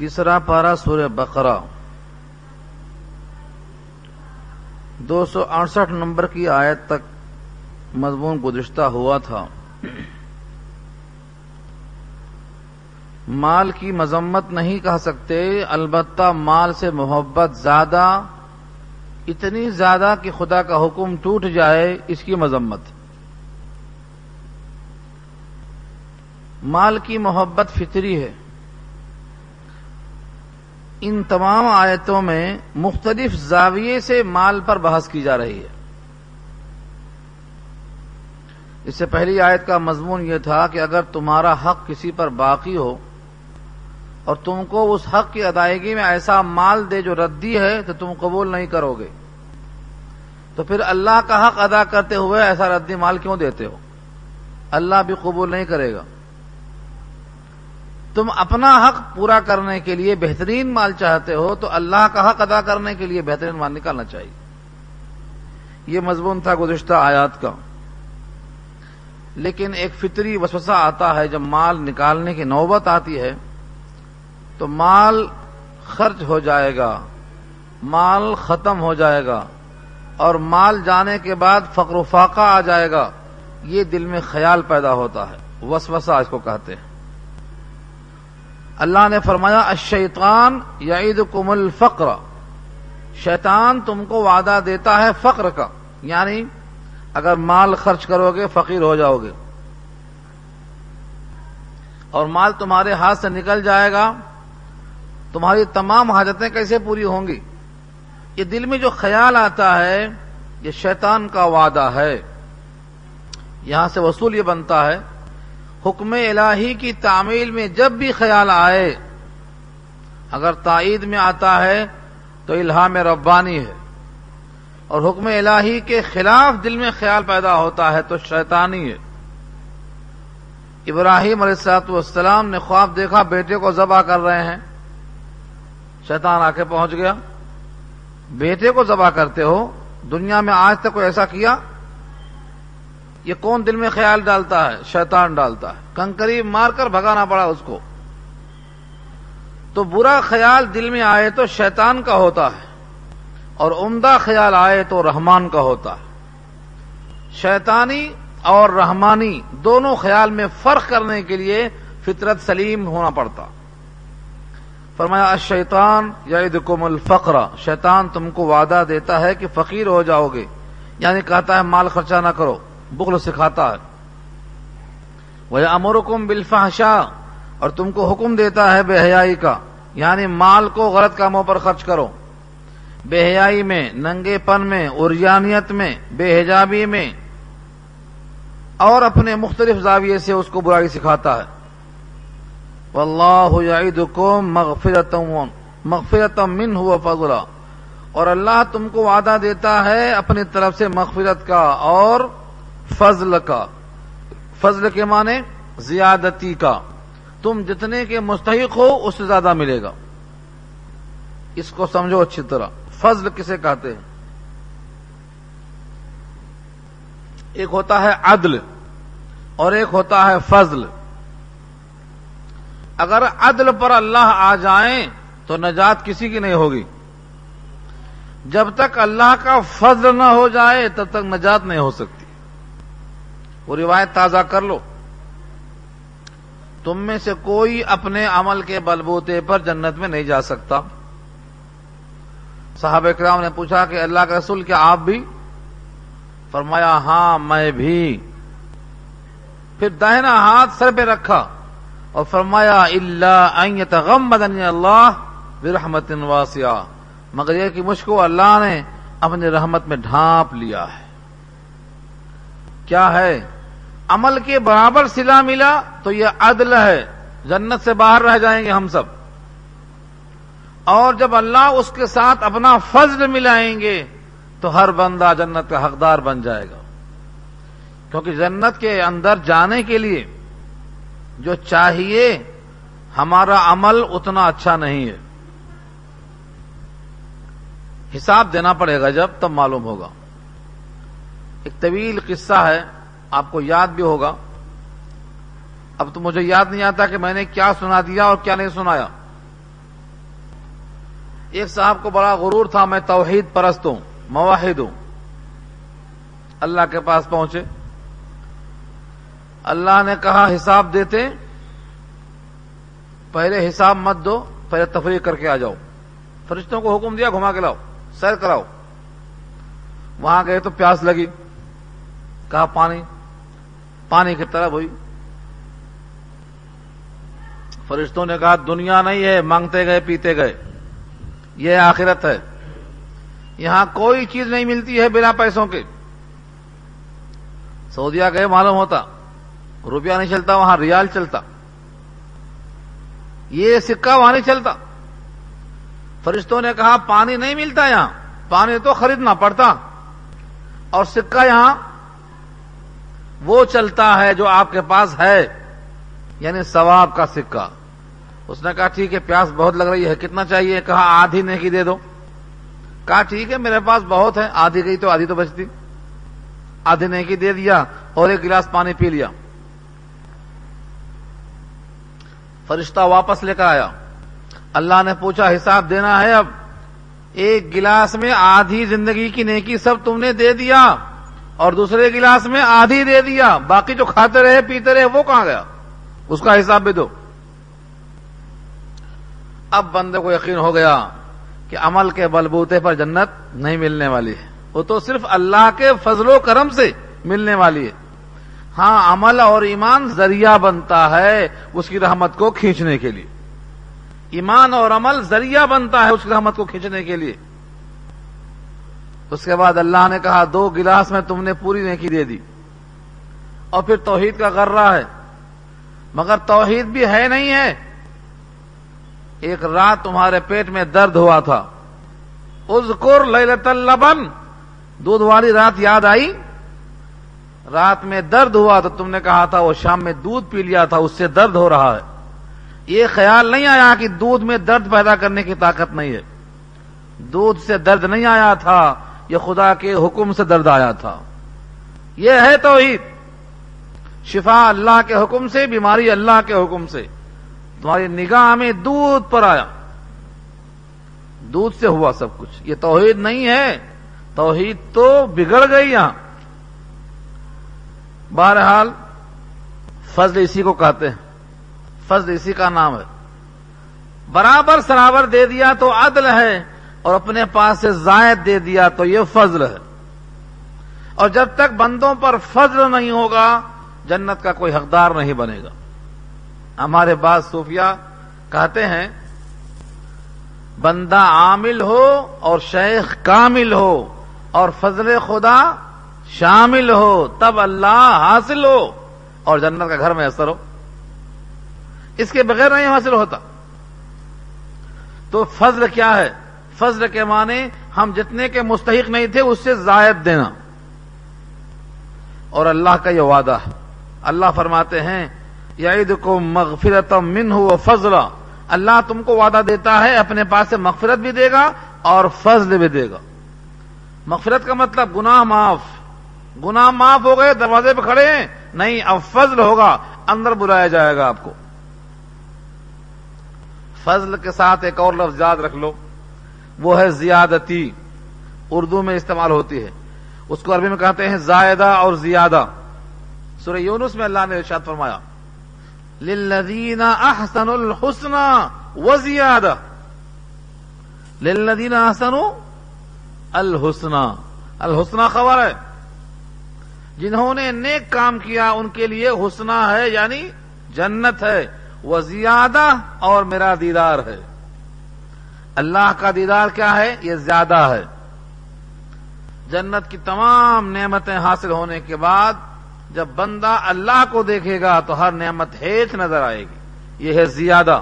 تیسرا پارہ سورہ بقرہ 268 نمبر کی آیت تک مضمون گزشتہ ہوا تھا۔ مال کی مذمت نہیں کہہ سکتے، البتہ مال سے محبت زیادہ، اتنی زیادہ کہ خدا کا حکم ٹوٹ جائے، اس کی مذمت۔ مال کی محبت فطری ہے۔ ان تمام آیتوں میں مختلف زاویے سے مال پر بحث کی جا رہی ہے۔ اس سے پہلی آیت کا مضمون یہ تھا کہ اگر تمہارا حق کسی پر باقی ہو اور تم کو اس حق کی ادائیگی میں ایسا مال دے جو ردی ہے تو تم قبول نہیں کرو گے، تو پھر اللہ کا حق ادا کرتے ہوئے ایسا ردی مال کیوں دیتے ہو؟ اللہ بھی قبول نہیں کرے گا۔ تم اپنا حق پورا کرنے کے لیے بہترین مال چاہتے ہو تو اللہ کا حق ادا کرنے کے لیے بہترین مال نکالنا چاہیے۔ یہ مضمون تھا گزشتہ آیات کا۔ لیکن ایک فطری وسوسہ آتا ہے، جب مال نکالنے کی نوبت آتی ہے تو مال خرچ ہو جائے گا، مال ختم ہو جائے گا، اور مال جانے کے بعد فقر و فاقہ آ جائے گا، یہ دل میں خیال پیدا ہوتا ہے، وسوسہ اس کو کہتے ہیں۔ اللہ نے فرمایا الشیطان یعیدکم الفقر، شیطان تم کو وعدہ دیتا ہے فقر کا، یعنی اگر مال خرچ کرو گے فقیر ہو جاؤ گے، اور مال تمہارے ہاتھ سے نکل جائے گا، تمہاری تمام حاجتیں کیسے پوری ہوں گی؟ یہ دل میں جو خیال آتا ہے یہ شیطان کا وعدہ ہے۔ یہاں سے وصول یہ بنتا ہے، حکم الہی کی تعمیل میں جب بھی خیال آئے، اگر تائید میں آتا ہے تو الہام ربانی ہے، اور حکم الہی کے خلاف دل میں خیال پیدا ہوتا ہے تو شیطانی ہے۔ ابراہیم علیہ السلام نے خواب دیکھا بیٹے کو ذبح کر رہے ہیں، شیطان آ کے پہنچ گیا، بیٹے کو ذبح کرتے ہو، دنیا میں آج تک کوئی ایسا کیا؟ یہ کون دل میں خیال ڈالتا ہے؟ شیطان ڈالتا ہے، کنکری مار کر بھگانا پڑا اس کو۔ تو برا خیال دل میں آئے تو شیطان کا ہوتا ہے، اور عمدہ خیال آئے تو رحمان کا ہوتا ہے۔ شیطانی اور رحمانی دونوں خیال میں فرق کرنے کے لیے فطرت سلیم ہونا پڑتا۔ فرمایا الشیطان یعدکم الفقر، شیطان تم کو وعدہ دیتا ہے کہ فقیر ہو جاؤ گے، یعنی کہتا ہے مال خرچہ نہ کرو، بخل سکھاتا ہے۔ وَيَأْمُرُكُمْ بِالْفَحْشَاءِ، اور تم کو حکم دیتا ہے بے حیائی کا، یعنی مال کو غلط کاموں پر خرچ کرو، بے حیائی میں، ننگے پن میں، عریانیت میں، بے حجابی میں، اور اپنے مختلف زاویے سے اس کو برائی سکھاتا ہے۔ وَاللَّهُ يَعِدُكُمْ مَغْفِرَةً مِّنْهُ وَفَضْلًا، اور اللہ تم کو وعدہ دیتا ہے اپنی طرف سے مغفرت کا اور فضل کا۔ فضل کے معنی زیادتی کا، تم جتنے کے مستحق ہو اس سے زیادہ ملے گا، اس کو سمجھو اچھی طرح، فضل کسے کہتے ہیں۔ ایک ہوتا ہے عدل اور ایک ہوتا ہے فضل۔ اگر عدل پر اللہ آ جائیں تو نجات کسی کی نہیں ہوگی، جب تک اللہ کا فضل نہ ہو جائے تب تک نجات نہیں ہو سکتی۔ وہ روایت تازہ کر لو، تم میں سے کوئی اپنے عمل کے بلبوتے پر جنت میں نہیں جا سکتا۔ صحابہ کرام نے پوچھا کہ اللہ کے رسول کیا آپ بھی؟ فرمایا ہاں میں بھی۔ پھر داہنا ہاتھ سر پہ رکھا اور فرمایا الا ان یتغمدنی اللہ برحمت واسعہ، مگر یہ کہ مجھ کو اللہ نے اپنی رحمت میں ڈھانپ لیا ہے۔ کیا ہے؟ عمل کے برابر صلہ ملا تو یہ عدل ہے، جنت سے باہر رہ جائیں گے ہم سب، اور جب اللہ اس کے ساتھ اپنا فضل ملائیں گے تو ہر بندہ جنت کا حقدار بن جائے گا، کیونکہ جنت کے اندر جانے کے لیے جو چاہیے ہمارا عمل اتنا اچھا نہیں ہے۔ حساب دینا پڑے گا جب، تب معلوم ہوگا۔ ایک طویل قصہ ہے، آپ کو یاد بھی ہوگا، اب تو مجھے یاد نہیں آتا کہ میں نے کیا سنا دیا اور کیا نہیں سنایا۔ ایک صاحب کو بڑا غرور تھا میں توحید پرست ہوں موحد ہوں، اللہ کے پاس پہنچے، اللہ نے کہا حساب دیتے، پہلے حساب مت دو، پہلے تفریح کر کے آ جاؤ، فرشتوں کو حکم دیا گھما کے لاؤ، سیر کراؤ، وہاں گئے تو پیاس لگی، کہا پانی، پانی کی طرف ہوئی، فرشتوں نے کہا دنیا نہیں ہے، مانگتے گئے پیتے گئے، یہ آخرت ہے، یہاں کوئی چیز نہیں ملتی ہے بنا پیسوں کے، سعودیہ گئے معلوم ہوتا روپیہ نہیں چلتا، وہاں ریال چلتا، یہ سکہ وہاں نہیں چلتا، فرشتوں نے کہا پانی نہیں ملتا یہاں، پانی تو خریدنا پڑتا، اور سکہ یہاں وہ چلتا ہے جو آپ کے پاس ہے، یعنی ثواب کا سکہ۔ اس نے کہا ٹھیک ہے پیاس بہت لگ رہی ہے، کتنا چاہیے؟ کہا آدھی نیکی دے دو، کہا ٹھیک ہے میرے پاس بہت ہے، آدھی گئی تو آدھی تو بچتی، آدھی نیکی دے دیا اور ایک گلاس پانی پی لیا، فرشتہ واپس لے کر آیا، اللہ نے پوچھا حساب دینا ہے، اب ایک گلاس میں آدھی زندگی کی نیکی سب تم نے دے دیا، اور دوسرے گلاس میں آدھی دے دیا، باقی جو کھاتے رہے پیتے رہے وہ کہاں گیا، اس کا حساب بھی دو۔ اب بندے کو یقین ہو گیا کہ عمل کے بلبوتے پر جنت نہیں ملنے والی ہے، وہ تو صرف اللہ کے فضل و کرم سے ملنے والی ہے، ہاں عمل اور ایمان ذریعہ بنتا ہے اس کی رحمت کو کھینچنے کے لیے، ایمان اور عمل ذریعہ بنتا ہے اس کی رحمت کو کھینچنے کے لیے۔ اس کے بعد اللہ نے کہا دو گلاس میں تم نے پوری نیکی دے دی، اور پھر توحید کا غرہ ہے، مگر توحید بھی ہے نہیں ہے۔ ایک رات تمہارے پیٹ میں درد ہوا تھا، اذکر لیلۃ اللبن، دودھ والی رات یاد آئی، رات میں درد ہوا تو تم نے کہا تھا وہ شام میں دودھ پی لیا تھا اس سے درد ہو رہا ہے، یہ خیال نہیں آیا کہ دودھ میں درد پیدا کرنے کی طاقت نہیں ہے، دودھ سے درد نہیں آیا تھا، یہ خدا کے حکم سے درد آیا تھا، یہ ہے توحید، شفا اللہ کے حکم سے، بیماری اللہ کے حکم سے، تمہاری نگاہ میں دودھ پر آیا، دودھ سے ہوا سب کچھ، یہ توحید نہیں ہے، توحید تو بگڑ گئی یہاں۔ بہرحال فضل اسی کو کہتے ہیں، فضل اسی کا نام ہے، برابر سرابر دے دیا تو عدل ہے، اور اپنے پاس سے زائد دے دیا تو یہ فضل ہے، اور جب تک بندوں پر فضل نہیں ہوگا جنت کا کوئی حقدار نہیں بنے گا۔ ہمارے بعض صوفیہ کہتے ہیں بندہ عامل ہو اور شیخ کامل ہو اور فضل خدا شامل ہو تب اللہ حاصل ہو اور جنت کا گھر میں اثر ہو، اس کے بغیر نہیں حاصل ہوتا۔ تو فضل کیا ہے؟ فضل کے معنی ہم جتنے کے مستحق نہیں تھے اس سے زائد دینا، اور اللہ کا یہ وعدہ ہے، اللہ فرماتے ہیں یعدکم مغفرتا منہ وفضلا، اللہ تم کو وعدہ دیتا ہے اپنے پاس سے مغفرت بھی دے گا اور فضل بھی دے گا۔ مغفرت کا مطلب گناہ معاف، گناہ معاف ہو گئے، دروازے پہ کھڑے ہیں، نہیں اب فضل ہوگا، اندر بلایا جائے گا آپ کو۔ فضل کے ساتھ ایک اور لفظ یاد رکھ لو، وہ ہے زیادتی، اردو میں استعمال ہوتی ہے، اس کو عربی میں کہتے ہیں زائدہ اور زیادہ۔ سورہ یونس میں اللہ نے ارشاد فرمایا للذین احسنوا الحسنی وزیادہ، للذین احسنوا الحسنی، الحسنی خبر ہے، جنہوں نے نیک کام کیا ان کے لیے حسنہ ہے یعنی جنت ہے، وہ زیادہ اور میرا دیدار ہے۔ اللہ کا دیدار کیا ہے؟ یہ زیادہ ہے۔ جنت کی تمام نعمتیں حاصل ہونے کے بعد جب بندہ اللہ کو دیکھے گا تو ہر نعمت ہیچ نظر آئے گی، یہ ہے زیادہ۔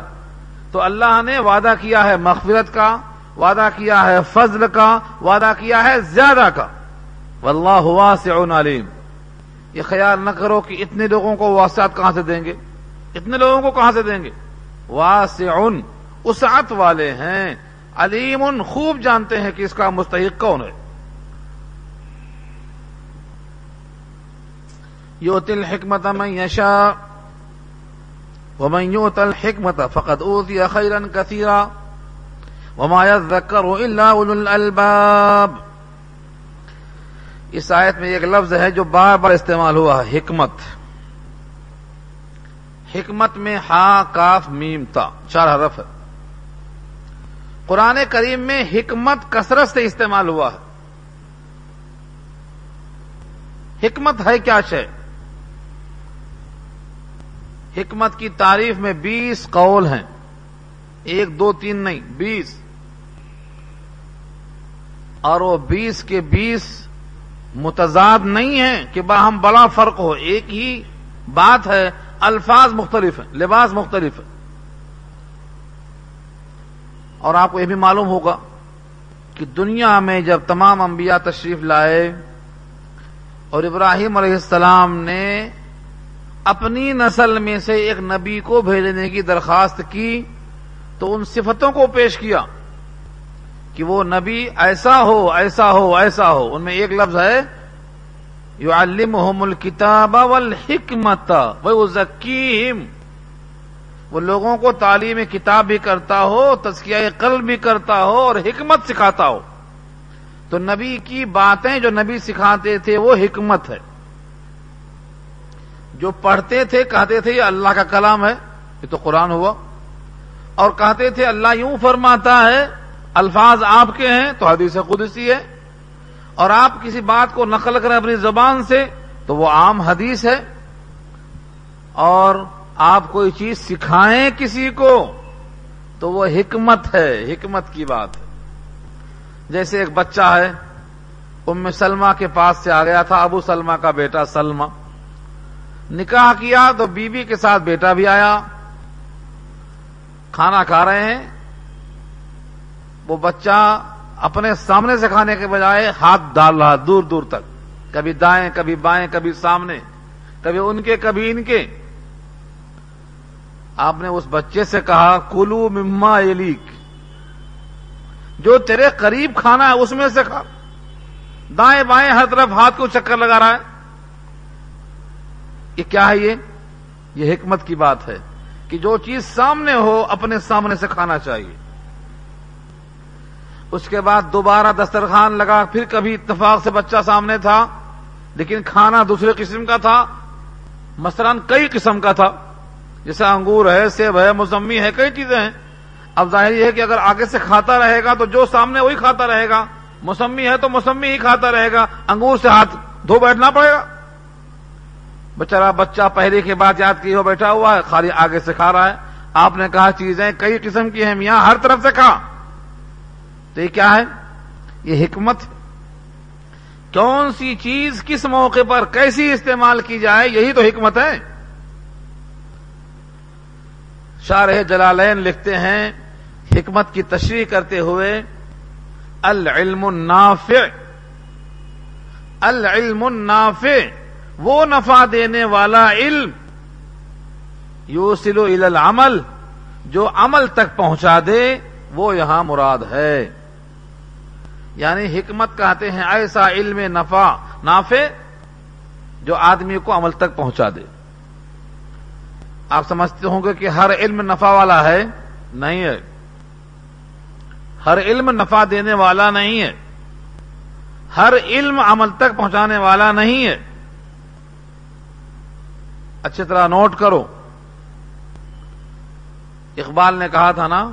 تو اللہ نے وعدہ کیا ہے مغفرت کا، وعدہ کیا ہے فضل کا، وعدہ کیا ہے زیادہ کا، واللہ واسع علیم۔ یہ خیال نہ کرو کہ اتنے لوگوں کو واسعت کہاں سے دیں گے، اتنے لوگوں کو کہاں سے دیں گے، واسع وسعت والے ہیں، علیم خوب جانتے ہیں کہ اس کا مستحق کون ہے۔ یؤتی الحکمت من یشاء ومن یؤت الحکمت فقد اوتی خیرا کثیرا وما يذكر الا اولو الالباب. اس آیت میں ایک لفظ ہے جو بار بار استعمال ہوا ہے، حکمت. حکمت میں ہا کاف میم تا، چار حرف ہے. قرآن کریم میں حکمت کثرت سے استعمال ہوا ہے. حکمت ہے کیا شے؟ حکمت کی تعریف میں 20 قول ہیں، 1 2 3 نہیں، 20. اور وہ 20 کے 20 متضاد نہیں ہیں کہ باہم بڑا فرق ہو، ایک ہی بات ہے، الفاظ مختلف ہیں، لباس مختلف ہے. اور آپ کو یہ بھی معلوم ہوگا کہ دنیا میں جب تمام انبیاء تشریف لائے اور ابراہیم علیہ السلام نے اپنی نسل میں سے ایک نبی کو بھیجنے کی درخواست کی تو ان صفتوں کو پیش کیا کہ وہ نبی ایسا ہو ایسا ہو ایسا ہو. ان میں ایک لفظ ہے یعلمہم الکتاب والحکمت ویزکیہم، وہ لوگوں کو تعلیم کتاب بھی کرتا ہو، تزکیہ قلب بھی کرتا ہو اور حکمت سکھاتا ہو. تو نبی کی باتیں جو نبی سکھاتے تھے وہ حکمت ہے. جو پڑھتے تھے کہتے تھے یہ اللہ کا کلام ہے، یہ تو قرآن ہوا، اور کہتے تھے اللہ یوں فرماتا ہے، الفاظ آپ کے ہیں تو حدیث قدسی ہے. اور آپ کسی بات کو نقل کریں اپنی زبان سے تو وہ عام حدیث ہے. اور آپ کوئی چیز سکھائیں کسی کو تو وہ حکمت ہے، حکمت کی بات ہے. جیسے ایک بچہ ہے، ام سلمہ کے پاس سے آ گیا تھا ابو سلمہ کا بیٹا سلمہ، نکاح کیا تو بیوی کے ساتھ بیٹا بھی آیا. کھانا کھا رہے ہیں، وہ بچہ اپنے سامنے سے کھانے کے بجائے ہاتھ ڈال رہا دور دور تک، کبھی دائیں کبھی بائیں، کبھی سامنے، کبھی ان کے کبھی ان کے. آپ نے اس بچے سے کہا کلو مما یلیک، جو تیرے قریب کھانا ہے اس میں سے کھا. دائیں بائیں ہر طرف ہاتھ کو چکر لگا رہا ہے. یہ کیا ہے؟ یہ حکمت کی بات ہے کہ جو چیز سامنے ہو اپنے سامنے سے کھانا چاہیے. اس کے بعد دوبارہ دسترخوان لگا، پھر کبھی اتفاق سے بچہ سامنے تھا لیکن کھانا دوسرے قسم کا تھا، مثلا کئی قسم کا تھا، جیسے انگور ہے، سیب ہے، موسمی ہے، کئی چیزیں ہیں. اب ظاہر یہ ہے کہ اگر آگے سے کھاتا رہے گا تو جو سامنے وہی کھاتا رہے گا، موسمی ہے تو موسمی ہی کھاتا رہے گا، انگور سے ہاتھ دھو بیٹھنا پڑے گا. بیچارہ بچہ پہلے کے بعد یاد کیے ہو بیٹھا ہوا ہے، خالی آگے سے کھا رہا ہے. آپ نے کہا چیزیں کئی قسم کی ہیں میاں، ہر طرف سے کھا. تو یہ کیا ہے؟ یہ حکمت. کون سی چیز کس موقع پر کیسی استعمال کی جائے، یہی تو حکمت ہے. شارح جلالین لکھتے ہیں حکمت کی تشریح کرتے ہوئے، العلم النافع، العلم النافع، وہ نفع دینے والا علم، یوصل الی العمل، جو عمل تک پہنچا دے، وہ یہاں مراد ہے. یعنی حکمت کہتے ہیں ایسا علم نفع نافع جو آدمی کو عمل تک پہنچا دے. آپ سمجھتے ہوں گے کہ ہر علم نفع والا ہے، نہیں ہے، ہر علم نفع دینے والا نہیں ہے، ہر علم عمل تک پہنچانے والا نہیں ہے. اچھی طرح نوٹ کرو، اقبال نے کہا تھا نا،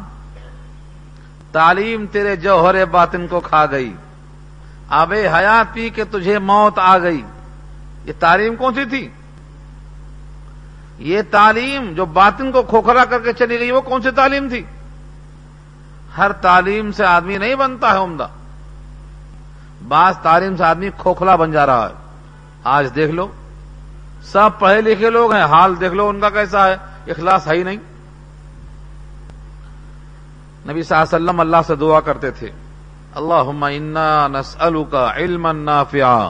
تعلیم تیرے جوہر باطن کو کھا گئی، آب حیات پی کے تجھے موت آ گئی. یہ تعلیم کون سی تھی؟ یہ تعلیم جو باطن کو کھوکھلا کر کے چلی گئی، وہ کون سی تعلیم تھی؟ ہر تعلیم سے آدمی نہیں بنتا ہے عمدہ، بعض تعلیم سے آدمی کھوکھلا بن جا رہا ہے. آج دیکھ لو، سب پڑھے لکھے لوگ ہیں، حال دیکھ لو ان کا کیسا ہے، اخلاص ہے ہی نہیں. نبی صلی اللہ علیہ وسلم اللہ سے دعا کرتے تھے، اللہم انا نسألک علما نافعا،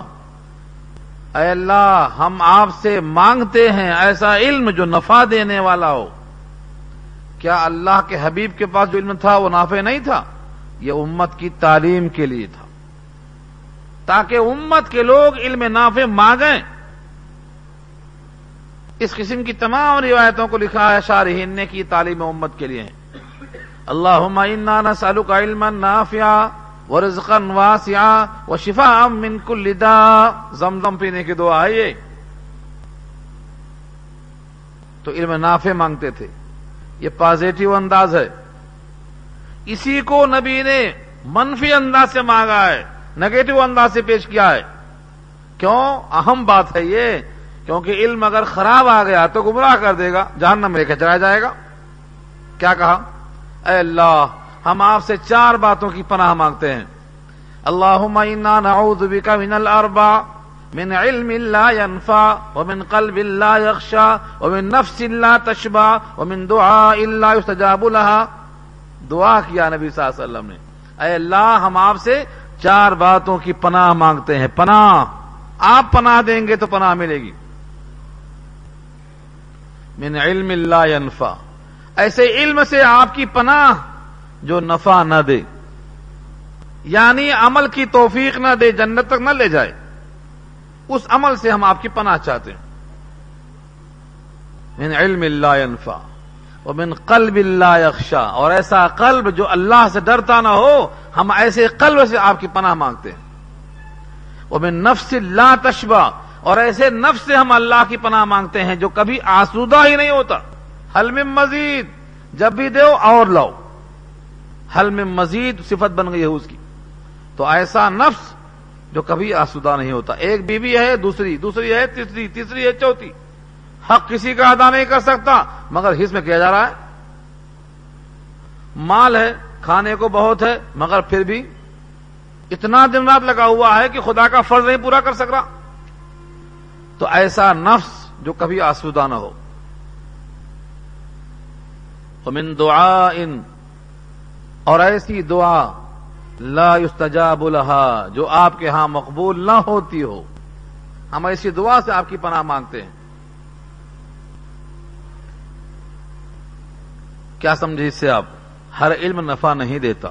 اے اللہ ہم آپ سے مانگتے ہیں ایسا علم جو نفع دینے والا ہو. کیا اللہ کے حبیب کے پاس جو علم تھا وہ نافع نہیں تھا؟ یہ امت کی تعلیم کے لیے تھا، تاکہ امت کے لوگ علم نافع مانگیں. اس قسم کی تمام روایتوں کو لکھا ہے شارحین نے کہ تعلیم امت کے لیے ہیں. اللہم انا نسألک علما نافعا ورزقا واسعا وشفاء من کل داء. زمزم پینے کی دعا ہے یہ. تو علم نافع مانگتے تھے، یہ پازیٹو انداز ہے. اسی کو نبی نے منفی انداز سے مانگا ہے، نگیٹو انداز سے پیش کیا ہے. کیوں؟ اہم بات ہے یہ، کیونکہ علم اگر خراب آ گیا تو گمراہ کر دے گا، جہنم میں لے کے چلا جائے گا. کیا کہا؟ اے اللہ، ہم آپ سے چار باتوں کی پناہ مانگتے ہیں. اللہم انا نعوذ بک من الاربع، من علم لا ينفع ومن قلب لا يخشى ومن نفس لا تشبع ومن دعاء لا يستجاب لها. دعا کیا نبی صلی اللہ علیہ وسلم نے، اے اللہ ہم آپ سے چار باتوں کی پناہ مانگتے ہیں. پناہ آپ پناہ دیں گے تو پناہ ملے گی. من علم لا ينفع، ایسے علم سے آپ کی پناہ جو نفع نہ دے، یعنی عمل کی توفیق نہ دے، جنت تک نہ لے جائے، اس عمل سے ہم آپ کی پناہ چاہتے ہیں. من علم لا ينفع ومن قلب لا يخشى، اور ایسا قلب جو اللہ سے ڈرتا نہ ہو، ہم ایسے قلب سے آپ کی پناہ مانگتے ہیں. ومن نفس لا تشبع، اور ایسے نفس سے ہم اللہ کی پناہ مانگتے ہیں جو کبھی آسودہ ہی نہیں ہوتا. حل من مزید، جب بھی دیو اور لاؤ، حل من مزید صفت بن گئی ہے اس کی. تو ایسا نفس جو کبھی آسودہ نہیں ہوتا. ایک بیوی ہے، دوسری ہے، تیسری ہے، چوتھی. حق کسی کا ادا نہیں کر سکتا مگر حص میں کیا جا رہا ہے. مال ہے، کھانے کو بہت ہے، مگر پھر بھی اتنا دن رات لگا ہوا ہے کہ خدا کا فرض نہیں پورا کر سک رہا. تو ایسا نفس جو کبھی آسودہ نہ ہو. ومن دعاء، اور ایسی دعا لا یستجاب لہا، جو آپ کے ہاں مقبول نہ ہوتی ہو، ہم ایسی دعا سے آپ کی پناہ مانگتے ہیں. کیا سمجھے اس سے آپ؟ ہر علم نفع نہیں دیتا.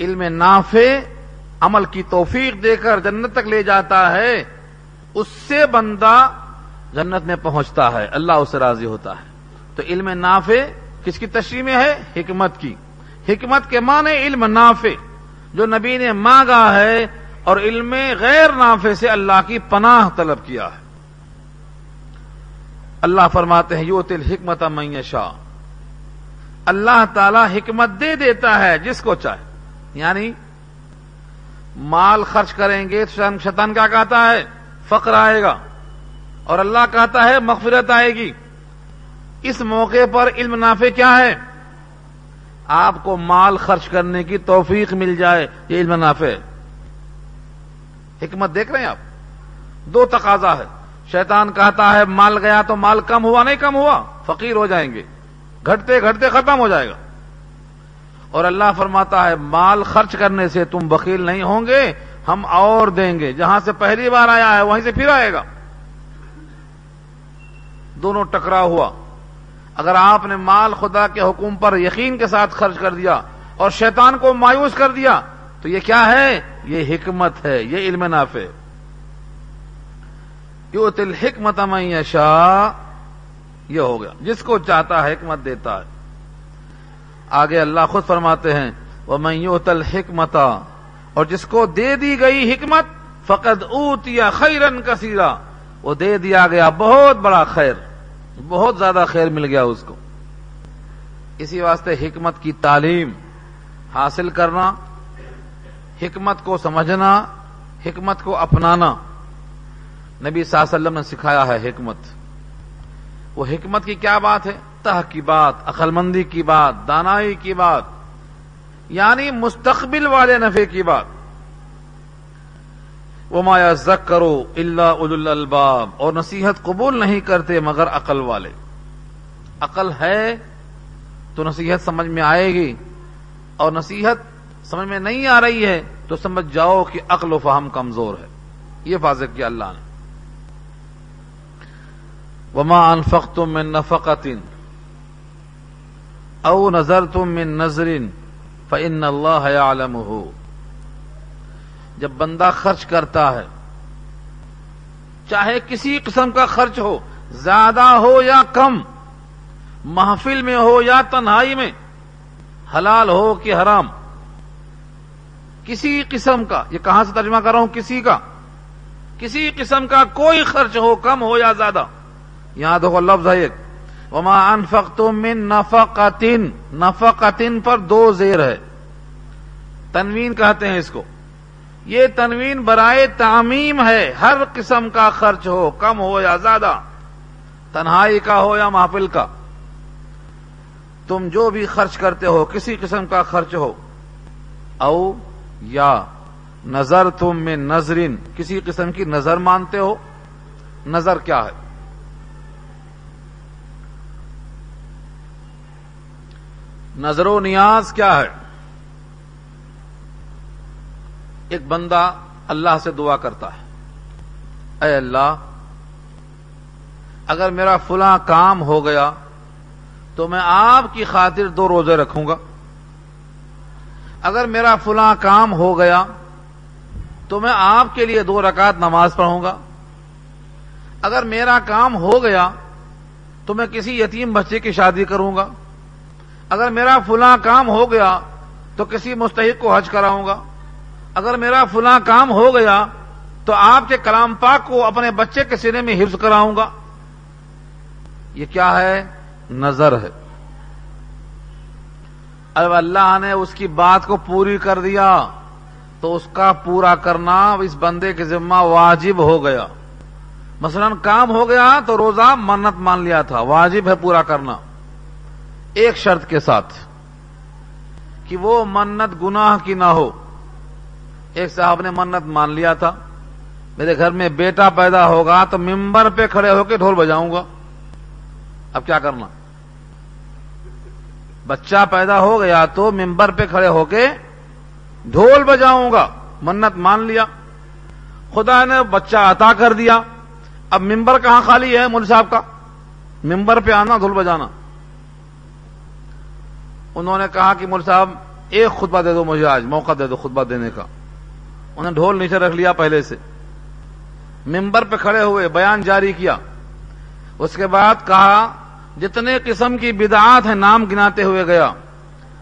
علم نافع عمل کی توفیق دے کر جنت تک لے جاتا ہے، اس سے بندہ جنت میں پہنچتا ہے، اللہ اس سے راضی ہوتا ہے. تو علم نافع کس کی تشریح میں ہے؟ حکمت کی. حکمت کے معنی علم نافع جو نبی نے مانگا ہے، اور علم غیر نافع سے اللہ کی پناہ طلب کیا ہے. اللہ فرماتے ہیں یؤتی الحکمت من یشاء، اللہ تعالی حکمت دے دیتا ہے جس کو چاہے. یعنی مال خرچ کریں گے، شیطان کیا کہتا ہے؟ فقر آئے گا، اور اللہ کہتا ہے مغفرت آئے گی. اس موقع پر علم نافع کیا ہے؟ آپ کو مال خرچ کرنے کی توفیق مل جائے، یہ علم نافع ہے. حکمت دیکھ رہے ہیں آپ؟ دو تقاضا ہے. شیطان کہتا ہے مال گیا تو مال کم ہوا، نہیں کم ہوا، فقیر ہو جائیں گے، گھٹتے گھٹتے ختم ہو جائے گا. اور اللہ فرماتا ہے مال خرچ کرنے سے تم بخیل نہیں ہوں گے، ہم اور دیں گے، جہاں سے پہلی بار آیا ہے وہیں سے پھر آئے گا. دونوں ٹکرا ہوا. اگر آپ نے مال خدا کے حکم پر یقین کے ساتھ خرچ کر دیا اور شیطان کو مایوس کر دیا، تو یہ کیا ہے؟ یہ حکمت ہے، یہ علم نافع. یؤتی الحکمت من یشاء، یہ ہو گیا جس کو چاہتا ہے حکمت دیتا ہے. آگے اللہ خود فرماتے ہیں وَمَن یُؤْتَ الْحِکْمَةَ، اور جس کو دے دی گئی حکمت، فقد اوتی خیرن کثیرا، وہ دے دیا گیا بہت بڑا خیر، بہت زیادہ خیر مل گیا اس کو. اسی واسطے حکمت کی تعلیم حاصل کرنا، حکمت کو سمجھنا، حکمت کو اپنانا، نبی صلی اللہ علیہ وسلم نے سکھایا ہے. حکمت، وہ حکمت کی کیا بات ہے؟ تحقیقات، عقل مندی کی بات، دانائی کی بات، یعنی مستقبل والے نفع کی بات. وما يذكروا الا اولو الالباب، اور نصیحت قبول نہیں کرتے مگر عقل والے. عقل ہے تو نصیحت سمجھ میں آئے گی، اور نصیحت سمجھ میں نہیں آ رہی ہے تو سمجھ جاؤ کہ عقل و فہم کمزور ہے. یہ واضح کیا اللہ نے. وما انفقتم من نفقة او نذرتم من نذر فإن اللہ یعلمہ، جب بندہ خرچ کرتا ہے، چاہے کسی قسم کا خرچ ہو، زیادہ ہو یا کم، محفل میں ہو یا تنہائی میں، حلال ہو کہ حرام، کسی قسم کا، یہ کہاں سے ترجمہ کر رہا ہوں، کسی کا، کسی قسم کا کوئی خرچ ہو، کم ہو یا زیادہ. یہاں دیکھو لفظ ہے ایک، وما انفقتم من نفقتن، نفقتن پر دو زیر ہے، تنوین کہتے ہیں اس کو. یہ تنوین برائے تعمیم ہے، ہر قسم کا خرچ ہو، کم ہو یا زیادہ، تنہائی کا ہو یا محفل کا، تم جو بھی خرچ کرتے ہو کسی قسم کا خرچ ہو. او یا نظر تم میں نظرین، کسی قسم کی نظر مانتے ہو. نظر کیا ہے؟ نظر و نیاز کیا ہے؟ ایک بندہ اللہ سے دعا کرتا ہے، اے اللہ اگر میرا فلاں کام ہو گیا تو میں آپ کی خاطر 2 روزے رکھوں گا، اگر میرا فلاں کام ہو گیا تو میں آپ کے لیے 2 رکعت نماز پڑھوں گا، اگر میرا کام ہو گیا تو میں کسی یتیم بچے کی شادی کروں گا، اگر میرا فلاں کام ہو گیا تو کسی مستحق کو حج کراؤں گا، اگر میرا فلاں کام ہو گیا تو آپ کے کلام پاک کو اپنے بچے کے سینے میں حفظ کراؤں گا. یہ کیا ہے؟ نظر ہے. اب اللہ نے اس کی بات کو پوری کر دیا تو اس کا پورا کرنا اس بندے کے ذمہ واجب ہو گیا. مثلا کام ہو گیا تو روزہ منت مان لیا تھا، واجب ہے پورا کرنا، ایک شرط کے ساتھ کہ وہ منت گناہ کی نہ ہو. ایک صاحب نے منت مان لیا تھا، میرے گھر میں بیٹا پیدا ہوگا تو ممبر پہ کھڑے ہو کے ڈھول بجاؤں گا. اب کیا کرنا؟ بچہ پیدا ہو گیا تو ممبر پہ کھڑے ہو کے ڈھول بجاؤں گا، منت مان لیا. خدا نے بچہ عطا کر دیا، اب ممبر کہاں خالی ہے مولوی صاحب کا، ممبر پہ آنا ڈھول بجانا. انہوں نے کہا کہ مولوی صاحب ایک خطبہ دے دو مجھے، آج موقع دے دو خطبہ دینے کا. انہوں نے ڈھول نیچے رکھ لیا پہلے سے، ممبر پہ کھڑے ہوئے بیان جاری کیا. اس کے بعد کہا جتنے قسم کی بدعات ہیں نام گناتے ہوئے گیا.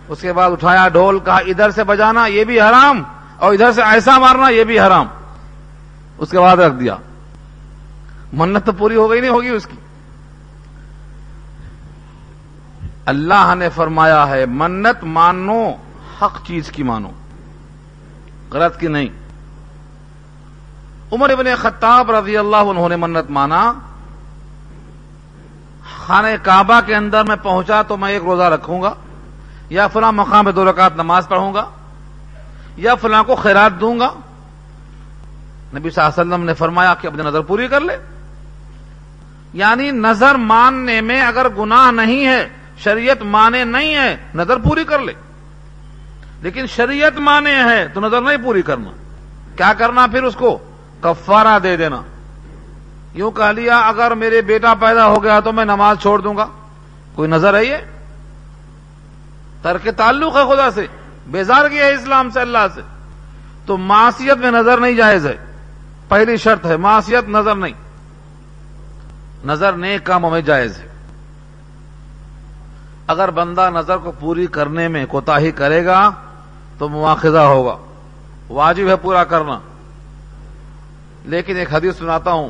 اس کے بعد اٹھایا ڈھول، کہا ادھر سے بجانا یہ بھی حرام اور ادھر سے ایسا مارنا یہ بھی حرام. اس کے بعد رکھ دیا. منت تو پوری ہو گئی، نہیں ہوگی اس کی. اللہ نے فرمایا ہے منت مانو، حق چیز کی مانو، غلط کی نہیں. عمر ابن خطاب رضی اللہ عنہ نے منت مانا. خانہ کعبہ کے اندر میں پہنچا تو میں 1 روزہ رکھوں گا، یا فلاں مقام پہ 2 رکعت نماز پڑھوں گا، یا فلاں کو خیرات دوں گا. نبی صلی اللہ علیہ وسلم نے فرمایا کہ اپنی نظر پوری کر لے. یعنی نظر ماننے میں اگر گناہ نہیں ہے، شریعت مانے نہیں ہے، نظر پوری کر لے. لیکن شریعت مانے ہے تو نظر نہیں پوری کرنا. کیا کرنا پھر؟ اس کو کفارہ دے دینا. یوں کہہ لیا اگر میرے بیٹا پیدا ہو گیا تو میں نماز چھوڑ دوں گا، کوئی نظر ہے؟ یہ ترک تعلق ہے خدا سے، بیزار کیا ہے اسلام سے، اللہ سے. تو معصیت میں نظر نہیں جائز ہے. پہلی شرط ہے معصیت، نظر نہیں. نظر نیک کاموں میں جائز ہے. اگر بندہ نظر کو پوری کرنے میں کوتاہی کرے گا تو مواخذہ ہوگا، واجب ہے پورا کرنا. لیکن ایک حدیث سناتا ہوں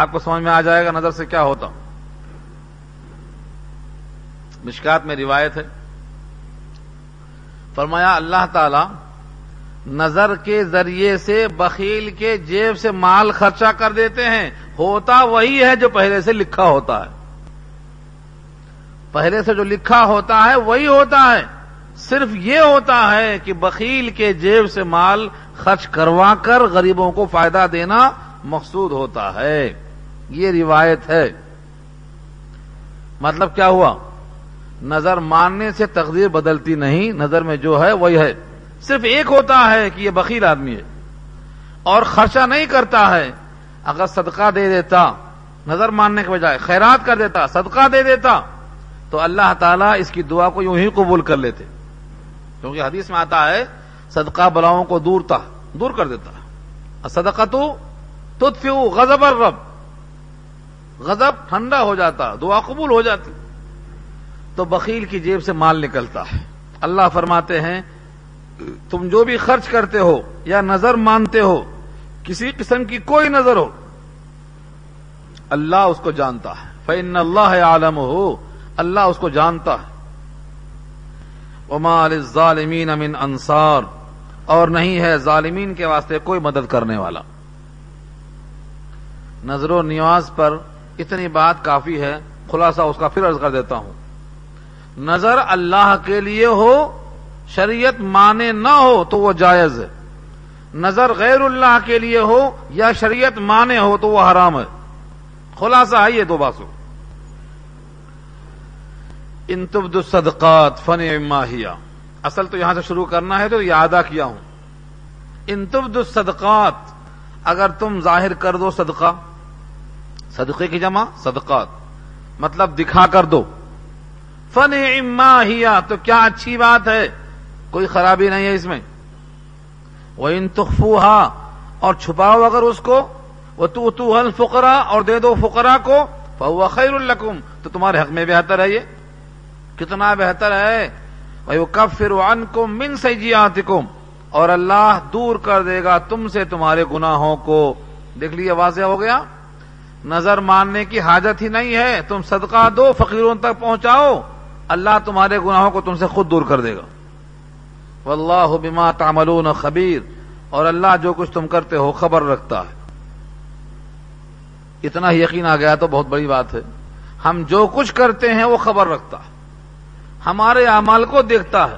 آپ کو، سمجھ میں آ جائے گا نظر سے کیا ہوتا. مشکات میں روایت ہے، فرمایا اللہ تعالی نظر کے ذریعے سے بخیل کے جیب سے مال خرچہ کر دیتے ہیں، ہوتا وہی ہے جو پہلے سے لکھا ہوتا ہے. پہلے سے جو لکھا ہوتا ہے وہی ہوتا ہے، صرف یہ ہوتا ہے کہ بخیل کے جیب سے مال خرچ کروا کر غریبوں کو فائدہ دینا مقصود ہوتا ہے. یہ روایت ہے. مطلب کیا ہوا؟ نظر ماننے سے تقدیر بدلتی نہیں، نظر میں جو ہے وہی ہے. صرف ایک ہوتا ہے کہ یہ بخیل آدمی ہے اور خرچہ نہیں کرتا ہے. اگر صدقہ دے دیتا، نظر ماننے کے بجائے خیرات کر دیتا، صدقہ دے دیتا، تو اللہ تعالیٰ اس کی دعا کو یوں ہی قبول کر لیتے. کیونکہ حدیث میں آتا ہے صدقہ بلاؤں کو دور کر دیتا ہے. صدقۃ تطفئ غضب الرب، غضب ٹھنڈا ہو جاتا، دعا قبول ہو جاتی. تو بخیل کی جیب سے مال نکلتا ہے، اللہ فرماتے ہیں تم جو بھی خرچ کرتے ہو یا نظر مانتے ہو کسی قسم کی کوئی نظر ہو اللہ اس کو جانتا ہے، فإن اللہ يعلمه، اللہ اس کو جانتا ہے، وما للظالمین من انصار، اور نہیں ہے ظالمین کے واسطے کوئی مدد کرنے والا۔ نظر و نیاز پر اتنی بات کافی ہے، خلاصہ اس کا پھر عرض کر دیتا ہوں۔ نظر اللہ کے لیے ہو، شریعت مانے نہ ہو تو وہ جائز ہے، نظر غیر اللہ کے لیے ہو یا شریعت مانے ہو تو وہ حرام ہے۔ خلاصہ ہے یہ دو باتوں، ان تبدوا الصدقات فنعما ہی، اصل تو یہاں سے شروع کرنا ہے تو یہ ادا کیا ہوں۔ ان تبدوا الصدقات، اگر تم ظاہر کر دو صدقہ، صدقے کی جمع صدقات، مطلب دکھا کر دو، فنعما ہی، تو کیا اچھی بات ہے، کوئی خرابی نہیں ہے اس میں۔ وان تخفوها، اور چھپاؤ اگر اس کو، وتؤتوها الفقراء، اور دے دو فقراء کو، فهو خیر لکم، تو تمہارے حق میں بہتر ہے، یہ کتنا بہتر ہے۔ وَيُكَفِّرُ عَنْكُمْ مِنْ سَيِّئَاتِكُمْ، اور اللہ دور کر دے گا تم سے تمہارے گناہوں کو۔ دیکھ لیے واضح ہو گیا، نظر ماننے کی حاجت ہی نہیں ہے، تم صدقہ دو، فقیروں تک پہنچاؤ، اللہ تمہارے گناہوں کو تم سے خود دور کر دے گا۔ وَاللَّهُ بِمَا تَعْمَلُونَ خَبِيرٌ، اور اللہ جو کچھ تم کرتے ہو خبر رکھتا ہے۔ اتنا ہی یقین آ گیا تو بہت بڑی بات ہے، ہم جو کچھ کرتے ہیں وہ خبر رکھتا ہے، ہمارے اعمال کو دیکھتا ہے،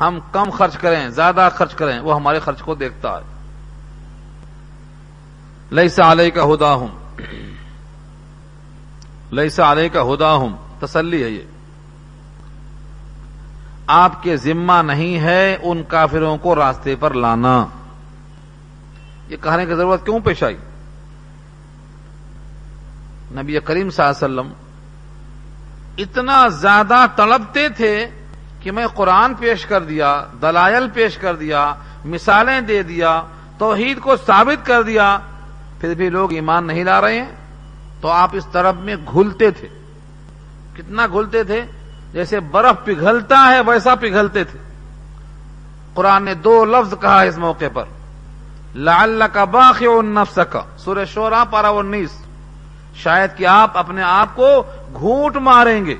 ہم کم خرچ کریں زیادہ خرچ کریں وہ ہمارے خرچ کو دیکھتا ہے۔ لیس علیک ھداھم، تسلی ہے، یہ آپ کے ذمہ نہیں ہے ان کافروں کو راستے پر لانا۔ یہ کہنے کی ضرورت کیوں پیش آئی؟ نبی کریم صلی اللہ علیہ وسلم اتنا زیادہ تڑپتے تھے کہ میں قرآن پیش کر دیا، دلائل پیش کر دیا، مثالیں دے دیا، توحید کو ثابت کر دیا، پھر بھی لوگ ایمان نہیں لا رہے ہیں، تو آپ اس طرف میں گھلتے تھے۔ کتنا گھلتے تھے، جیسے برف پگھلتا ہے ویسا پگھلتے تھے۔ قرآن نے دو لفظ کہا اس موقع پر، لعلک باخع نفسک، سورہ شعراء پارہ 19، شاید کہ آپ اپنے آپ کو گھونٹ ماریں گے۔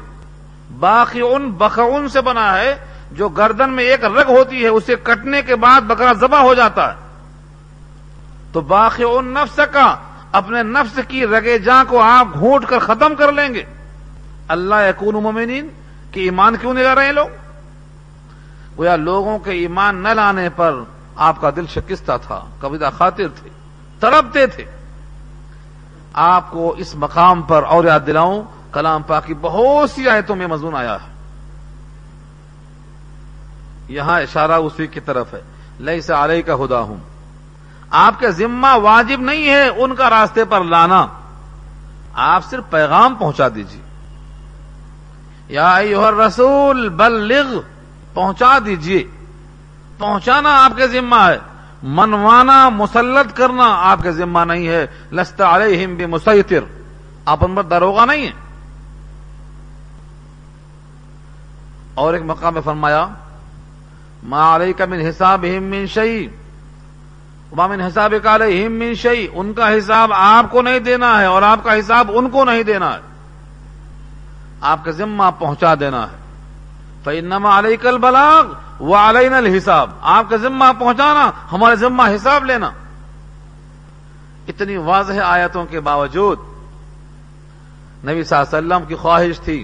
باخعن بخعن سے بنا ہے، جو گردن میں ایک رگ ہوتی ہے اسے کٹنے کے بعد بکرا ذبح ہو جاتا ہے، تو باخعن نفس کا، اپنے نفس کی رگے جاں کو آپ گھونٹ کر ختم کر لیں گے۔ اللہ یکون مومنین، کہ ایمان کیوں نہیں لا رہے لوگ؟ گویا لوگوں کے ایمان نہ لانے پر آپ کا دل شکستہ تھا، قبیضہ خاطر تھے، تڑپتے تھے۔ آپ کو اس مقام پر اور یاد دلاؤں، کلام پاک کی بہت سی آیتوں میں مضمون آیا ہے، یہاں اشارہ اسی کی طرف ہے۔ لیس علیک ھداھم، آپ کے ذمہ واجب نہیں ہے ان کا راستے پر لانا، آپ صرف پیغام پہنچا دیجیے۔ یا ایھا الرسول بلغ، پہنچا دیجیے، پہنچانا آپ کے ذمہ ہے، منوانا مسلط کرنا آپ کے ذمہ نہیں ہے۔ لست علیہم بمسیطر، آپ ان پر داروغہ نہیں ہے۔ اور ایک مقام میں فرمایا، ما علیک من حسابہم من شیء وما من حسابک علیہم من شیء، ان کا حساب آپ کو نہیں دینا ہے اور آپ کا حساب ان کو نہیں دینا ہے، آپ کے ذمہ پہنچا دینا ہے۔ فإنما علیک البلاغ وعلینا الحساب، آپ کا ذمہ پہنچانا، ہمارے ذمہ حساب لینا۔ اتنی واضح آیتوں کے باوجود نبی صلی اللہ علیہ وسلم کی خواہش تھی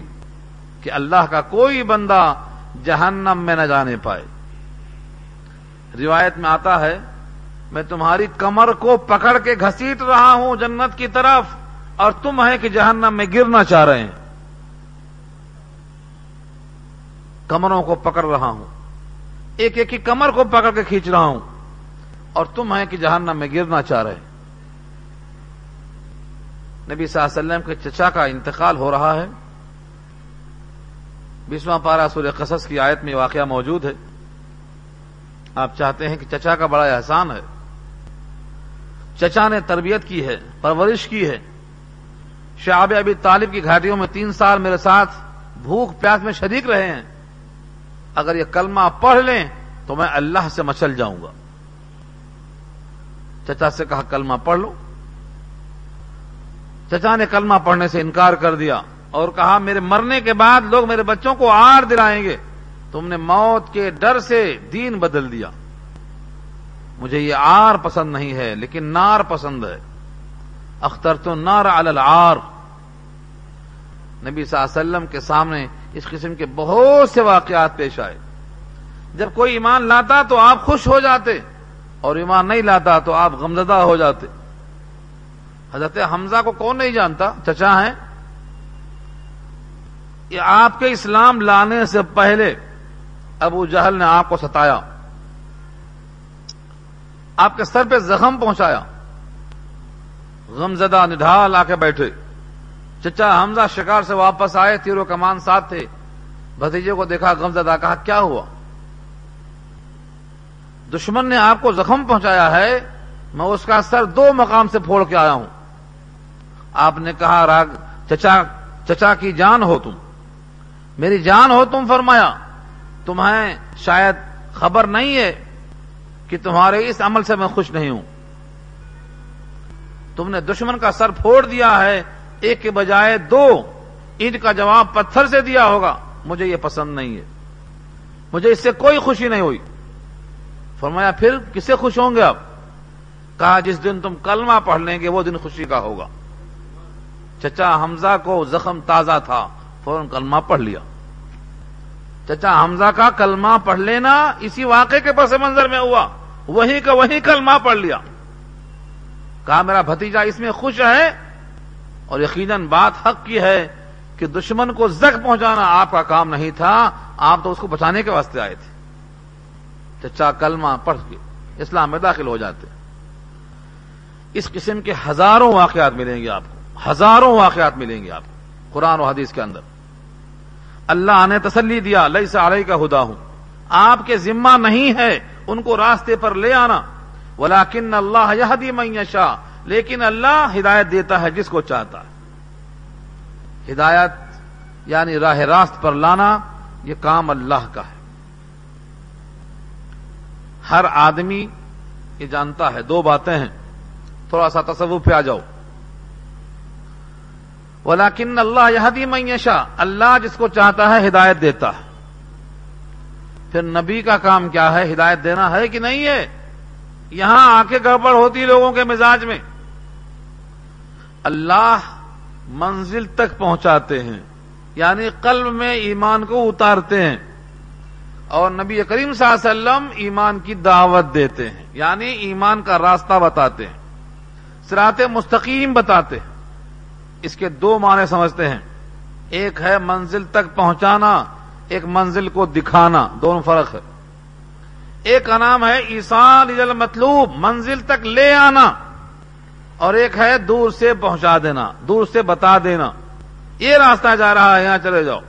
کہ اللہ کا کوئی بندہ جہنم میں نہ جانے پائے۔ روایت میں آتا ہے، میں تمہاری کمر کو پکڑ کے گھسیٹ رہا ہوں جنت کی طرف، اور تم ہیں کہ جہنم میں گرنا چاہ رہے ہیں، کمروں کو پکڑ رہا ہوں، ایک ایک کی کمر کو پکڑ کے کھینچ رہا ہوں، اور تم ہیں کہ جہنم میں گرنا چاہ رہے ہیں۔ نبی صلی اللہ علیہ وسلم کے چچا کا انتقال ہو رہا ہے، 20واں پارہ سورہ قصص کی آیت میں واقعہ موجود ہے۔ آپ چاہتے ہیں کہ چچا کا بڑا احسان ہے، چچا نے تربیت کی ہے، پرورش کی ہے، شعب ابی طالب کی گھاٹیوں میں 3 سال میرے ساتھ بھوک پیاس میں شریک رہے ہیں، اگر یہ کلمہ پڑھ لیں تو میں اللہ سے مچل جاؤں گا۔ چچا سے کہا کلمہ پڑھ لو، چچا نے کلمہ پڑھنے سے انکار کر دیا اور کہا میرے مرنے کے بعد لوگ میرے بچوں کو آڑ دلائیں گے، تم نے موت کے ڈر سے دین بدل دیا۔ مجھے یہ آر پسند نہیں ہے لیکن نار پسند ہے، اخترت النار علی العار۔ نبی صلی اللہ علیہ وسلم کے سامنے اس قسم کے بہت سے واقعات پیش آئے، جب کوئی ایمان لاتا تو آپ خوش ہو جاتے اور ایمان نہیں لاتا تو آپ غمزدہ ہو جاتے۔ حضرت حمزہ کو کون نہیں جانتا، چچا ہیں، یہ آپ کے اسلام لانے سے پہلے ابو جہل نے آپ کو ستایا، آپ کے سر پہ زخم پہنچایا، غمزدہ نڈھال آ کے بیٹھے۔ چچا حمزہ شکار سے واپس آئے، تیر و کمان ساتھ تھے، بھتیجے کو دیکھا غمزدہ، کہا کیا ہوا؟ دشمن نے آپ کو زخم پہنچایا ہے، میں اس کا سر دو مقام سے پھوڑ کے آیا ہوں۔ آپ نے کہا راگ چچا، چچا کی جان ہو تم، میری جان ہو تم، فرمایا تمہیں شاید خبر نہیں ہے کہ تمہارے اس عمل سے میں خوش نہیں ہوں، تم نے دشمن کا سر پھوڑ دیا ہے، ایک کے بجائے دو، ان کا جواب پتھر سے دیا ہوگا، مجھے یہ پسند نہیں ہے، مجھے اس سے کوئی خوشی نہیں ہوئی۔ فرمایا پھر کس سے خوش ہوں گے آپ؟ کہا جس دن تم کلمہ پڑھ لیں گے وہ دن خوشی کا ہوگا۔ چچا حمزہ کو زخم تازہ تھا، فوراً کلمہ پڑھ لیا۔ چچا حمزہ کا کلمہ پڑھ لینا اسی واقعے کے پس منظر میں ہوا، وہی کا وہی کلمہ پڑھ لیا۔ کہا میرا بھتیجا اس میں خوش ہے، اور یقیناً بات حق کی ہے کہ دشمن کو زخم پہنچانا آپ کا کام نہیں تھا، آپ تو اس کو بچانے کے واسطے آئے تھے۔ چچا کلمہ پڑھ کے اسلام میں داخل ہو جاتے۔ اس قسم کے ہزاروں واقعات ملیں گے آپ کو، ہزاروں واقعات ملیں گے آپ کو قرآن و حدیث کے اندر۔ اللہ نے تسلی دیا، لیس علیک ہداہم، آپ کے ذمہ نہیں ہے ان کو راستے پر لے آنا، ولکن اللہ یہدی من یشاء، لیکن اللہ ہدایت دیتا ہے جس کو چاہتا ہے۔ ہدایت یعنی راہ راست پر لانا، یہ کام اللہ کا ہے۔ ہر آدمی یہ جانتا ہے، دو باتیں ہیں، تھوڑا سا تصوف پہ آ جاؤ۔ ولیکن اللہ یہدی من یشاء، اللہ جس کو چاہتا ہے ہدایت دیتا ہے۔ پھر نبی کا کام کیا ہے؟ ہدایت دینا ہے کہ نہیں ہے؟ یہاں آ کے گڑبڑ ہوتی لوگوں کے مزاج میں۔ اللہ منزل تک پہنچاتے ہیں، یعنی قلب میں ایمان کو اتارتے ہیں، اور نبی کریم صلی اللہ علیہ وسلم ایمان کی دعوت دیتے ہیں، یعنی ایمان کا راستہ بتاتے ہیں، صراط مستقیم بتاتے ہیں۔ اس کے دو معنی سمجھتے ہیں، ایک ہے منزل تک پہنچانا، ایک منزل کو دکھانا، دونوں فرق ہے۔ ایک کا نام ہے ایصال الی المطلوب، منزل تک لے آنا، اور ایک ہے دور سے پہنچا دینا، دور سے بتا دینا، یہ راستہ جا رہا ہے یہاں چلے جاؤ۔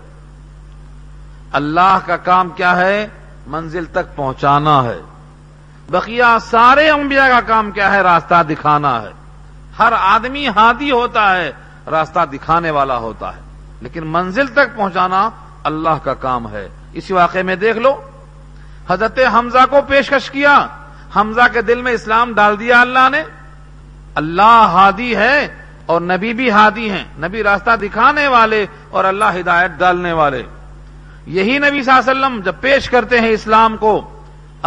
اللہ کا کام کیا ہے؟ منزل تک پہنچانا ہے۔ بقیہ سارے انبیاء کا کام کیا ہے؟ راستہ دکھانا ہے۔ ہر آدمی ہادی ہوتا ہے، راستہ دکھانے والا ہوتا ہے، لیکن منزل تک پہنچانا اللہ کا کام ہے۔ اسی واقعے میں دیکھ لو، حضرت حمزہ کو پیشکش کیا، حمزہ کے دل میں اسلام ڈال دیا اللہ نے۔ اللہ ہادی ہے اور نبی بھی ہادی ہیں، نبی راستہ دکھانے والے اور اللہ ہدایت ڈالنے والے۔ یہی نبی صلی اللہ علیہ وسلم جب پیش کرتے ہیں اسلام کو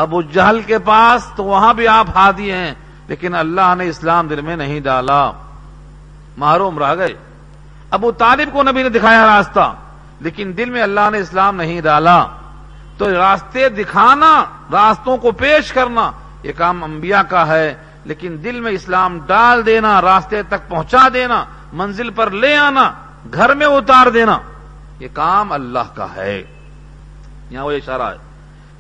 ابو جہل کے پاس، تو وہاں بھی آپ ہادی ہیں، لیکن اللہ نے اسلام دل میں نہیں ڈالا، محروم رہ گئے۔ ابو طالب کو نبی نے دکھایا راستہ، لیکن دل میں اللہ نے اسلام نہیں ڈالا۔ تو راستے دکھانا، راستوں کو پیش کرنا، یہ کام انبیاء کا ہے، لیکن دل میں اسلام ڈال دینا، راستے تک پہنچا دینا، منزل پر لے آنا، گھر میں اتار دینا، یہ کام اللہ کا ہے۔ یہاں وہ اشارہ ہے،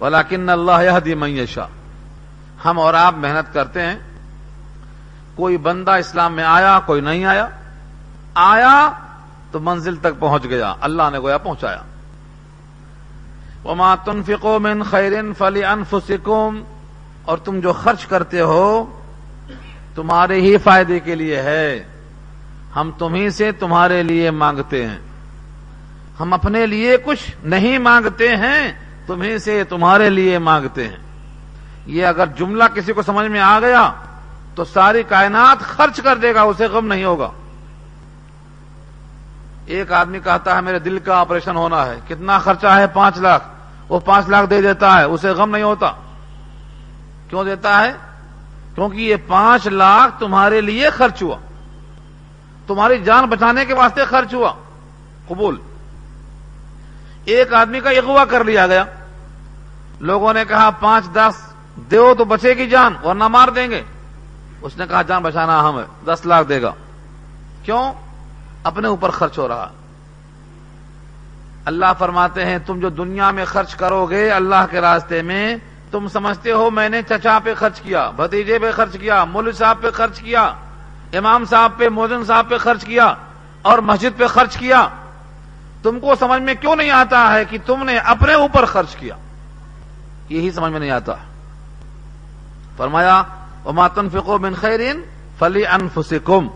ولیکن اللہ یہدی من یشاء۔ ہم اور آپ محنت کرتے ہیں، کوئی بندہ اسلام میں آیا، کوئی نہیں آیا، آیا تو منزل تک پہنچ گیا، اللہ نے گویا پہنچایا۔ وما تنفقوا من خیر فلانفسکم، اور تم جو خرچ کرتے ہو تمہارے ہی فائدے کے لیے ہے، ہم تمہیں سے تمہارے لیے مانگتے ہیں، ہم اپنے لیے کچھ نہیں مانگتے ہیں، تمہیں سے تمہارے لیے مانگتے ہیں. یہ اگر جملہ کسی کو سمجھ میں آ گیا تو ساری کائنات خرچ کر دے گا, اسے غم نہیں ہوگا. ایک آدمی کہتا ہے میرے دل کا آپریشن ہونا ہے, کتنا خرچہ ہے, 5 لاکھ. وہ 5 لاکھ دے دیتا ہے, اسے غم نہیں ہوتا. کیوں دیتا ہے؟ کیونکہ یہ 5 لاکھ تمہارے لیے خرچ ہوا, تمہاری جان بچانے کے واسطے خرچ ہوا, قبول. ایک آدمی کا اغوا کر لیا گیا, لوگوں نے کہا 5-10 دو تو بچے گی جان ورنہ مار دیں گے. اس نے کہا جان بچانا ہم ہے, 10 لاکھ دے گا. کیوں؟ اپنے اوپر خرچ ہو رہا. اللہ فرماتے ہیں تم جو دنیا میں خرچ کرو گے اللہ کے راستے میں, تم سمجھتے ہو میں نے چچا پہ خرچ کیا, بھتیجے پہ خرچ کیا, مولوی صاحب پہ خرچ کیا, امام صاحب پہ, موذن صاحب پہ خرچ کیا اور مسجد پہ خرچ کیا. تم کو سمجھ میں کیوں نہیں آتا ہے کہ تم نے اپنے اوپر خرچ کیا؟ یہی سمجھ میں نہیں آتا. فرمایا وما تنفقوا من خیر فلی انفسکم,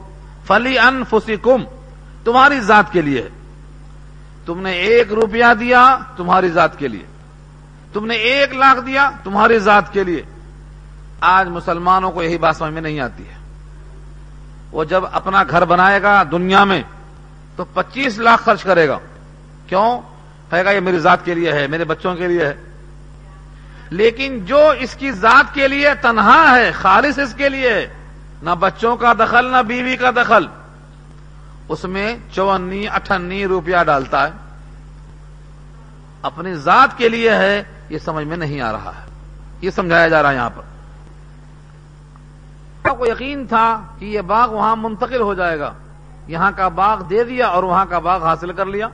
تمہاری ذات کے لیے. تم نے 1 روپیہ دیا تمہاری ذات کے لیے, تم نے 1 لاکھ دیا تمہاری ذات کے لیے. آج مسلمانوں کو یہی بات سمجھ میں نہیں آتی ہے. وہ جب اپنا گھر بنائے گا دنیا میں تو 25 لاکھ خرچ کرے گا. کیوں؟ کہے گا یہ میری ذات کے لیے ہے, میرے بچوں کے لیے ہے. لیکن جو اس کی ذات کے لیے تنہا ہے, خالص اس کے لیے ہے, نہ بچوں کا دخل نہ بیوی کا دخل, اس میں 54-58 روپیہ ڈالتا ہے, اپنی ذات کے لیے ہے. یہ سمجھ میں نہیں آ رہا ہے, یہ سمجھایا جا رہا ہے یہاں پر. کو یقین تھا کہ یہ باغ وہاں منتقل ہو جائے گا, یہاں کا باغ دے دیا اور وہاں کا باغ حاصل کر لیا.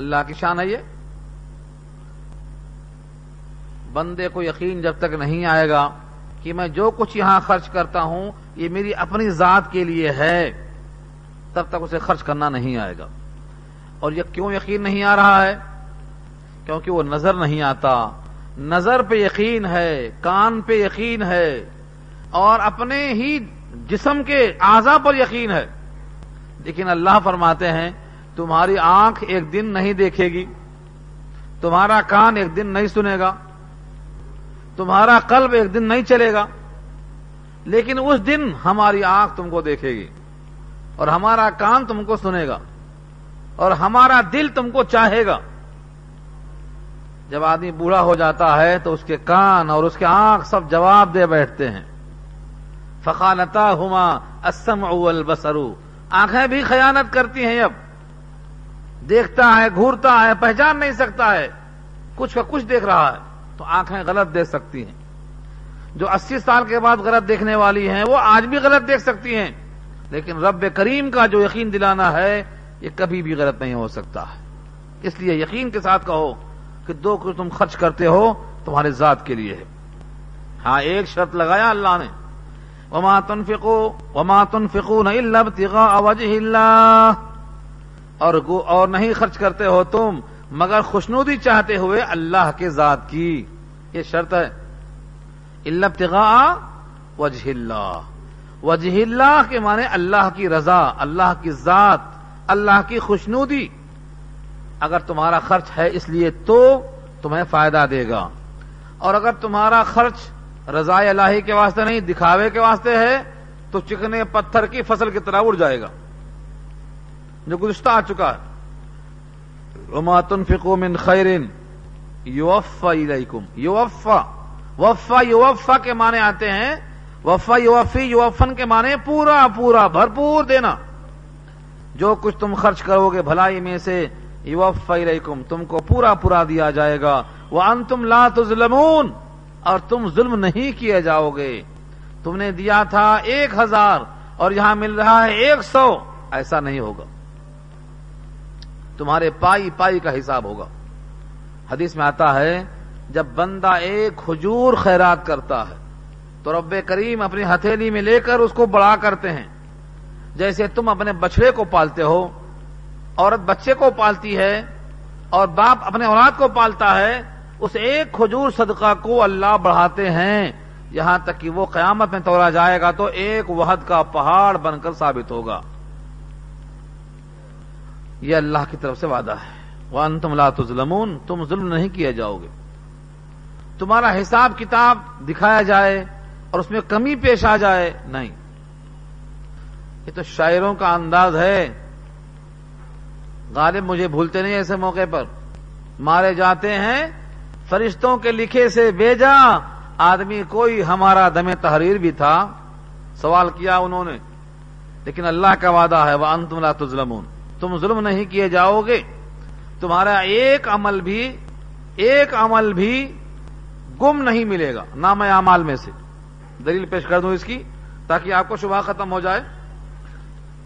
اللہ کی شان ہے یہ. بندے کو یقین جب تک نہیں آئے گا کہ میں جو کچھ یہاں خرچ کرتا ہوں یہ میری اپنی ذات کے لیے ہے, تب تک اسے خرچ کرنا نہیں آئے گا. اور یہ کیوں یقین نہیں آ رہا ہے؟ کیونکہ وہ نظر نہیں آتا. نظر پہ یقین ہے, کان پہ یقین ہے, اور اپنے ہی جسم کے اعضاء پر یقین ہے. لیکن اللہ فرماتے ہیں تمہاری آنکھ ایک دن نہیں دیکھے گی, تمہارا کان ایک دن نہیں سنے گا, تمہارا قلب ایک دن نہیں چلے گا, لیکن اس دن ہماری آنکھ تم کو دیکھے گی اور ہمارا کان تم کو سنے گا اور ہمارا دل تم کو چاہے گا. جب آدمی بوڑھا ہو جاتا ہے تو اس کے کان اور اس کے آنکھ سب جواب دے بیٹھتے ہیں. فخانتاہما السمع والبصر, آنکھیں بھی خیانت کرتی ہیں. اب دیکھتا ہے, گھورتا ہے, پہچان نہیں سکتا ہے, کچھ کا کچھ دیکھ رہا ہے. تو آنکھیں غلط دیکھ سکتی ہیں. جو 80 سال کے بعد غلط دیکھنے والی ہیں وہ آج بھی غلط دیکھ سکتی ہیں, لیکن رب کریم کا جو یقین دلانا ہے یہ کبھی بھی غلط نہیں ہو سکتا ہے. اس لیے یقین کے ساتھ کہو کہ 2 کروڑ تم خرچ کرتے ہو تمہارے ذات کے لیے ہے. ہاں ایک شرط لگایا اللہ نے, وما تنفقون الا ابتغاء وجه اللہ, اور نہیں خرچ کرتے ہو تم مگر خوشنودی چاہتے ہوئے اللہ کے ذات کی. یہ شرط ہے, الا ابتغاء وجه اللہ. وجه اللہ کے معنی اللہ کی رضا, اللہ کی ذات, اللہ کی خوشنودی. اگر تمہارا خرچ ہے اس لیے تو تمہیں فائدہ دے گا, اور اگر تمہارا خرچ رضا الہی کے واسطے نہیں دکھاوے کے واسطے ہے تو چکنے پتھر کی فصل کی طرح اڑ جائے گا, جو گزشتہ آ چکا ہے. وما تنفقوا من خیر یوفا الیکم. یوفا کے معنی آتے ہیں وفا, یوفی, یوفن کے معنی پورا پورا بھرپور دینا. جو کچھ تم خرچ کرو گے بھلائی میں سے یوفا الیکم, تم کو پورا پورا دیا جائے گا. وانتم لا تظلمون, اور تم ظلم نہیں کیے جاؤ گے. تم نے دیا تھا 1000 اور یہاں مل رہا ہے 100, ایسا نہیں ہوگا. تمہارے پائی پائی کا حساب ہوگا. حدیث میں آتا ہے جب بندہ 1 کھجور خیرات کرتا ہے تو رب کریم اپنی ہتھیلی میں لے کر اس کو بڑا کرتے ہیں. جیسے تم اپنے بچڑے کو پالتے ہو, عورت بچے کو پالتی ہے, اور باپ اپنے اولاد کو پالتا ہے, اس 1 کھجور صدقہ کو اللہ بڑھاتے ہیں یہاں تک کہ وہ قیامت میں تولا جائے گا تو 1 وحد کا پہاڑ بن کر ثابت ہوگا. یہ اللہ کی طرف سے وعدہ ہے. وانتم لا تظلمون، تم ظلم نہیں کیا جاؤ گے، تمہارا حساب کتاب دکھایا جائے اور اس میں کمی پیش آ جائے نہیں۔ یہ تو شاعروں کا انداز ہے، غالب مجھے بھولتے نہیں ایسے موقع پر، مارے جاتے ہیں فرشتوں کے لکھے سے بھیجا آدمی کوئی ہمارا دم تحریر بھی تھا، سوال کیا انہوں نے، لیکن اللہ کا وعدہ ہے وانتم لا تظلمون، تم ظلم نہیں کیے جاؤ گے، تمہارا ایک عمل بھی گم نہیں ملے گا نام اعمال میں سے۔ دلیل پیش کر دوں اس کی تاکہ آپ کو شبہ ختم ہو جائے۔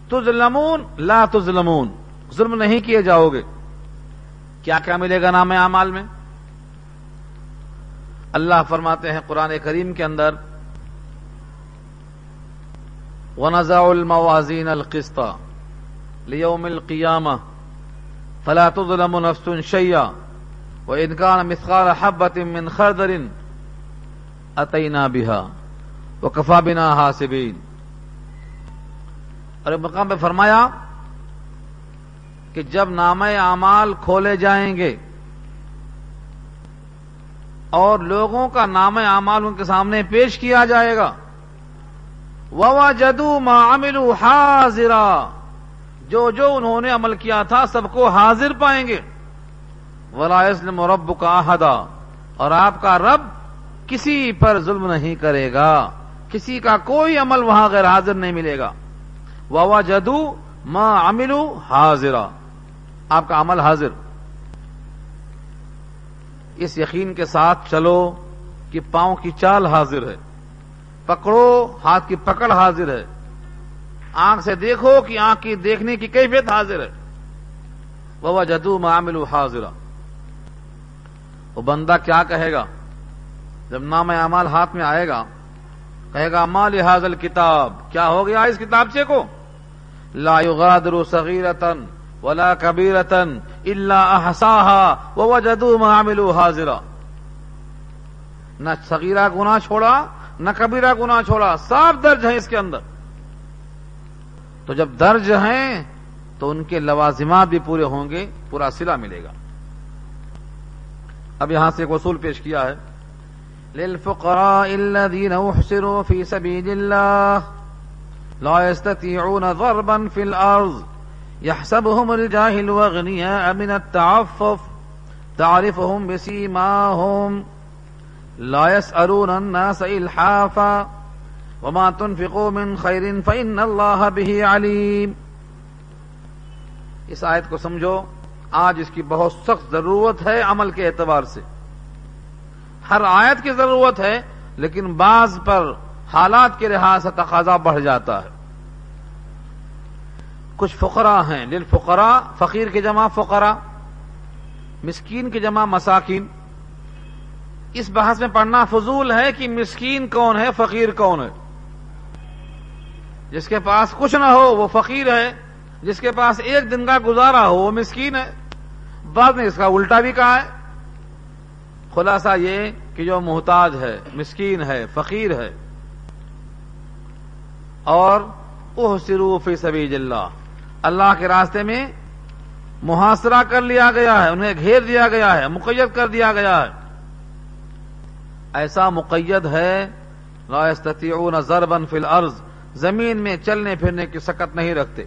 تظلمون لا تظلمون، ظلم نہیں کیے جاؤ گے، کیا کیا ملے گا نام اعمال میں؟ اللہ فرماتے ہیں قرآن کریم کے اندر وَنَزَعُ الْمَوَازِينَ الْقِسْطَ لِيَوْمِ الْقِيَامَةِ فَلَا تُظْلَمُ نَفْسٌ شَيْئًا وَإِنْ كَانَ مِثْقَالَ حَبَّةٍ مِّنْ خَرْدَلٍ أَتَيْنَا بِهَا وَكَفَى بِنَا حَاسِبِينَ۔ اور مقام پہ فرمایا کہ جب نامہ اعمال کھولے جائیں گے اور لوگوں کا نامہ اعمال ان کے سامنے پیش کیا جائے گا، وَوَجَدُوا مَا عَمِلُوا حَاضِرًا، جو انہوں نے عمل کیا تھا سب کو حاضر پائیں گے، وَلَا يَظْلِمُ رَبُّكَ أَحَدًا، اور آپ کا رب کسی پر ظلم نہیں کرے گا، کسی کا کوئی عمل وہاں غیر حاضر نہیں ملے گا۔ وَوَجَدُوا مَا عَمِلُوا حَاضِرًا، آپ کا عمل حاضر۔ اس یقین کے ساتھ چلو کہ پاؤں کی چال حاضر ہے، پکڑو ہاتھ کی پکڑ حاضر ہے، آنکھ سے دیکھو کہ آنکھ کی دیکھنے کی کیفیت حاضر ہے، وَوَجَدُوا مَا عَمِلُوا حَاضِرًا۔ وہ بندہ کیا کہے گا جب نام اعمال ہاتھ میں آئے گا؟ کہے گا مَا لِهَذَا الْكِتَابِ، کیا ہو گیا اس کتابچے کو، لَا يُغَادِرُ صَغِيرَةً وَلَا كَبِيرَةً إِلَّا أَحْصَاهَا وَوَجَدُوا مَا عَمِلُوا حَاضِرًا، نہ صغیرہ گناہ چھوڑا نہ کبیرہ گناہ چھوڑا، صاف درج ہیں اس کے اندر۔ تو جب درج ہیں تو ان کے لوازمات بھی پورے ہوں گے، پورا صلہ ملے گا۔ اب یہاں سے ایک اصول پیش کیا ہے، لِلْفُقَرَاءِ الَّذِينَ اُحْصِرُوا فِي سَبِيلِ اللَّهِ لَا يَسْتَطِيعُونَ ضَرْبًا فِي الْأَرْضِ يَحْسَبُهُمُ الْجَاهِلُ وَأَغْنِيَاءُ مِنَ التَّعَفُّفِ تَعْرِفُهُم بِسِيمَاهُمْ لا يسألون الناس إلحافا وما تنفقوا من خير فإن الله به عليم۔ اس آیت کو سمجھو، آج اس کی بہت سخت ضرورت ہے عمل کے اعتبار سے، ہر آیت کی ضرورت ہے، لیکن بعض پر حالات کے لحاظ سے تقاضا بڑھ جاتا ہے۔ کچھ فقراء ہیں، للفقراء فقیر کے جمع فقراء، مسکین کے جمع مساکین۔ اس بحث میں پڑھنا فضول ہے کہ مسکین کون ہے فقیر کون ہے، جس کے پاس کچھ نہ ہو وہ فقیر ہے، جس کے پاس ایک دن کا گزارا ہو وہ مسکین ہے۔ بعد میں اس کا الٹا بھی کہا ہے، خلاصہ یہ کہ جو محتاج ہے مسکین ہے فقیر ہے۔ اور احصروا فی سبیل اللہ، اللہ کے راستے میں محاصرہ کر لیا گیا ہے، انہیں گھیر دیا گیا ہے، مقید کر دیا گیا ہے، ایسا مقید ہے لا يستطيعون ضربا في الارض، زمین میں چلنے پھرنے کی سکت نہیں رکھتے،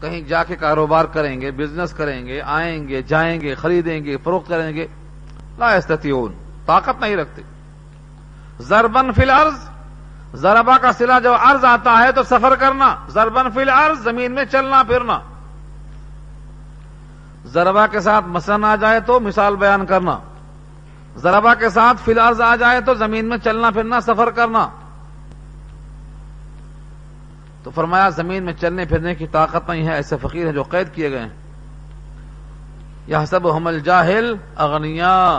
کہیں جا کے کاروبار کریں گے، بزنس کریں گے، آئیں گے جائیں گے، خریدیں گے فروخت کریں گے، لا يستطيعون، طاقت نہیں رکھتے۔ ضربا في الارض، ضربہ کا صلہ جب ارض آتا ہے تو سفر کرنا، ضربا في الارض زمین میں چلنا پھرنا۔ ضربہ کے ساتھ مثلاً آ جائے تو مثال بیان کرنا، ضربہ کے ساتھ فی الارض آ جائے تو زمین میں چلنا پھرنا سفر کرنا۔ تو فرمایا زمین میں چلنے پھرنے کی طاقت نہیں ہے، ایسے فقیر ہیں جو قید کیے گئے ہیں۔ یحسبهم الجاہل اغنیاء،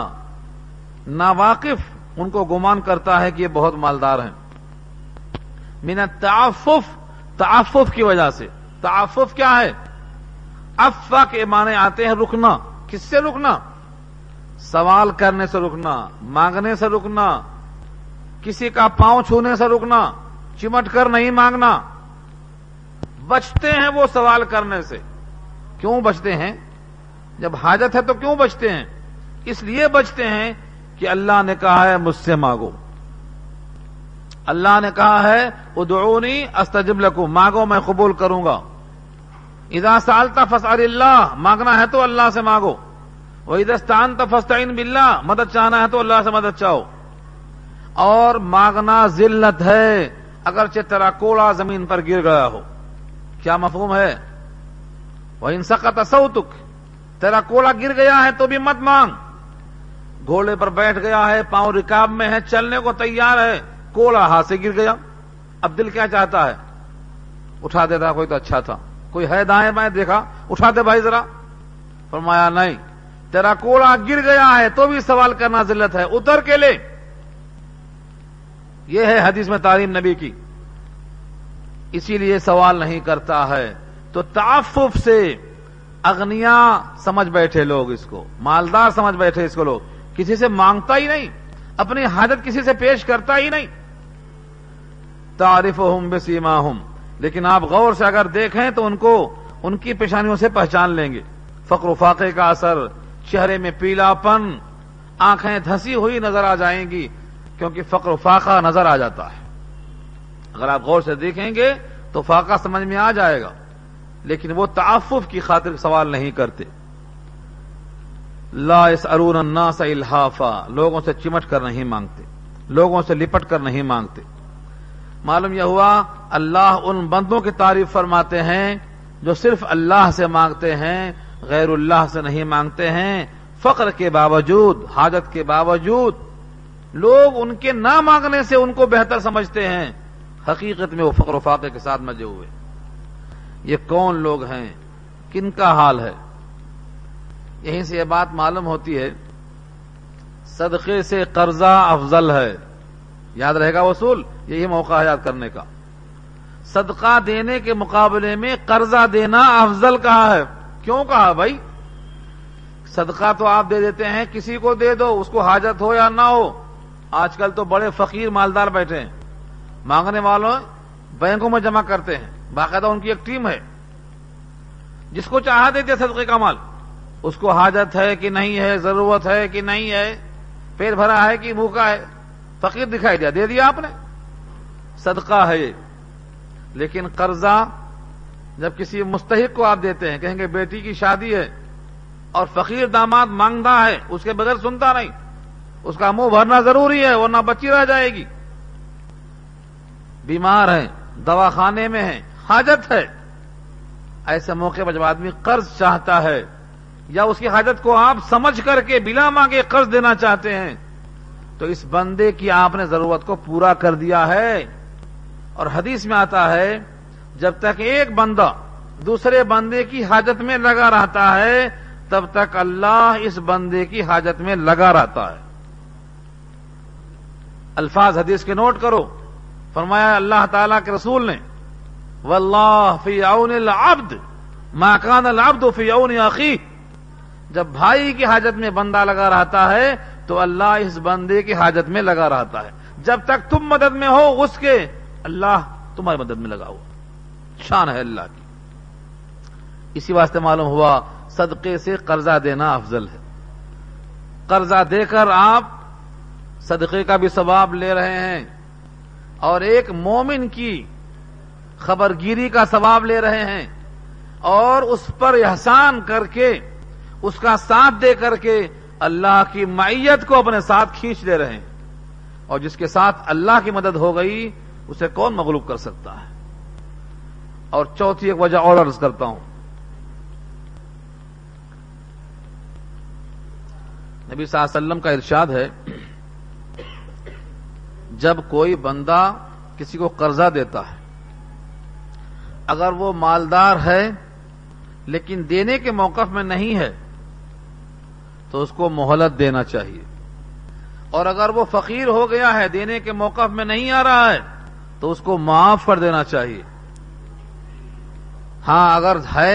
ناواقف ان کو گمان کرتا ہے کہ یہ بہت مالدار ہیں، من التعفف، تعفف کی وجہ سے۔ تعفف کیا ہے؟ عفا کے معنی آتے ہیں رکنا، کس سے رکنا؟ سوال کرنے سے رکنا، مانگنے سے رکنا، کسی کا پاؤں چھونے سے رکنا، چمٹ کر نہیں مانگنا۔ بچتے ہیں وہ سوال کرنے سے، کیوں بچتے ہیں؟ جب حاجت ہے تو کیوں بچتے ہیں؟ اس لیے بچتے ہیں کہ اللہ نے کہا ہے مجھ سے مانگو، اللہ نے کہا ہے ادعونی استجب لکم، مانگو میں قبول کروں گا. اذا سالتا فسأل اللہ، مانگنا ہے تو اللہ سے مانگو. واذا استعنت فاستعن باللہ، مدد چاہنا ہے تو اللہ سے مدد چاہو. اور مانگنا ذلت ہے اگرچہ تیرا کوڑا زمین پر گر گیا ہو. کیا مفہوم ہے؟ وَإِن سَقَطَ صَوْتُكَ، تیرا کوڑا گر گیا ہے تو بھی مت مانگ. گھوڑے پر بیٹھ گیا ہے، پاؤں رکاب میں ہے، چلنے کو تیار ہے، کوڑا ہاتھ سے گر گیا، اب دل کیا چاہتا ہے؟ اٹھا دیتا کوئی تو اچھا تھا، کوئی ہے دائیں بائیں دیکھا اٹھا دے بھائی ذرا. فرمایا نہیں، تیرا کوڑا گر گیا ہے تو بھی سوال کرنا ذلت ہے، اتر کے لے. یہ ہے حدیث میں تعلیم نبی کی، اسی لیے سوال نہیں کرتا ہے. تو تعفف سے اغنیا سمجھ بیٹھے لوگ اس کو، مالدار سمجھ بیٹھے اس کو لوگ، کسی سے مانگتا ہی نہیں، اپنی حاجت کسی سے پیش کرتا ہی نہیں. تعرفہم بسیماہم، لیکن آپ غور سے اگر دیکھیں تو ان کو ان کی پیشانیوں سے پہچان لیں گے. فقر و فاقے کا اثر، چہرے میں پیلا پن، آنکھیں دھسی ہوئی نظر آ جائیں گی، کیونکہ فقر و فاقہ نظر آ جاتا ہے. اگر آپ غور سے دیکھیں گے تو فاقہ سمجھ میں آ جائے گا، لیکن وہ تعفف کی خاطر سوال نہیں کرتے. لا یسألون الناس الحافا، لوگوں سے چمٹ کر نہیں مانگتے، لوگوں سے لپٹ کر نہیں مانگتے. معلوم یہ ہوا اللہ ان بندوں کی تعریف فرماتے ہیں جو صرف اللہ سے مانگتے ہیں، غیر اللہ سے نہیں مانگتے ہیں. فقر کے باوجود، حاجت کے باوجود لوگ ان کے نہ مانگنے سے ان کو بہتر سمجھتے ہیں، حقیقت میں وہ فقر و فاقے کے ساتھ مجھے ہوئے. یہ کون لوگ ہیں، کن کا حال ہے؟ یہیں سے یہ بات معلوم ہوتی ہے صدقے سے قرضہ افضل ہے. یاد رہے گا وصول، یہی موقع ہے یاد کرنے کا. صدقہ دینے کے مقابلے میں قرضہ دینا افضل کہا ہے. کیوں کہا بھائی؟ صدقہ تو آپ دے دیتے ہیں، کسی کو دے دو، اس کو حاجت ہو یا نہ ہو. آج کل تو بڑے فقیر مالدار بیٹھے ہیں، مانگنے والوں بینکوں میں جمع کرتے ہیں، باقاعدہ ان کی ایک ٹیم ہے، جس کو چاہا دیتے صدقے کا مال، اس کو حاجت ہے کہ نہیں ہے، ضرورت ہے کہ نہیں ہے، پیٹ بھرا ہے کہ بھوکا ہے، فقیر دکھائی دیا، دے دیا آپ نے، صدقہ ہے یہ. لیکن قرضہ جب کسی مستحق کو آپ دیتے ہیں، کہیں گے بیٹی کی شادی ہے اور فقیر داماد مانگتا ہے، اس کے بغیر سنتا نہیں، اس کا منہ بھرنا ضروری ہے ورنہ بچی رہ جائے گی، بیمار ہے، دواخانے میں ہے، حاجت ہے. ایسے موقع پر جب آدمی قرض چاہتا ہے یا اس کی حاجت کو آپ سمجھ کر کے بلا مانگے قرض دینا چاہتے ہیں، تو اس بندے کی آپ نے ضرورت کو پورا کر دیا ہے. اور حدیث میں آتا ہے جب تک ایک بندہ دوسرے بندے کی حاجت میں لگا رہتا ہے تب تک اللہ اس بندے کی حاجت میں لگا رہتا ہے. الفاظ حدیث کے نوٹ کرو. فرمایا اللہ تعالیٰ کے رسول نے واللہ فی عون العبد ما کان العبد فی عون اخیہ، جب بھائی کی حاجت میں بندہ لگا رہتا ہے تو اللہ اس بندے کی حاجت میں لگا رہتا ہے. جب تک تم مدد میں ہو اس کے، اللہ تمہاری مدد میں لگا ہوا. شان ہے اللہ کی. اسی واسطے معلوم ہوا صدقے سے قرضہ دینا افضل ہے. قرضہ دے کر آپ صدقے کا بھی ثواب لے رہے ہیں اور ایک مومن کی خبرگیری کا ثواب لے رہے ہیں، اور اس پر احسان کر کے، اس کا ساتھ دے کر کے اللہ کی معیت کو اپنے ساتھ کھینچ لے رہے ہیں. اور جس کے ساتھ اللہ کی مدد ہو گئی اسے کون مغلوب کر سکتا ہے؟ اور چوتھی ایک وجہ اور عرض کرتا ہوں. نبی صلی اللہ علیہ وسلم کا ارشاد ہے جب کوئی بندہ کسی کو قرضہ دیتا ہے، اگر وہ مالدار ہے لیکن دینے کے موقف میں نہیں ہے تو اس کو مہلت دینا چاہیے، اور اگر وہ فقیر ہو گیا ہے، دینے کے موقف میں نہیں آ رہا ہے تو اس کو معاف کر دینا چاہیے. ہاں اگر ہے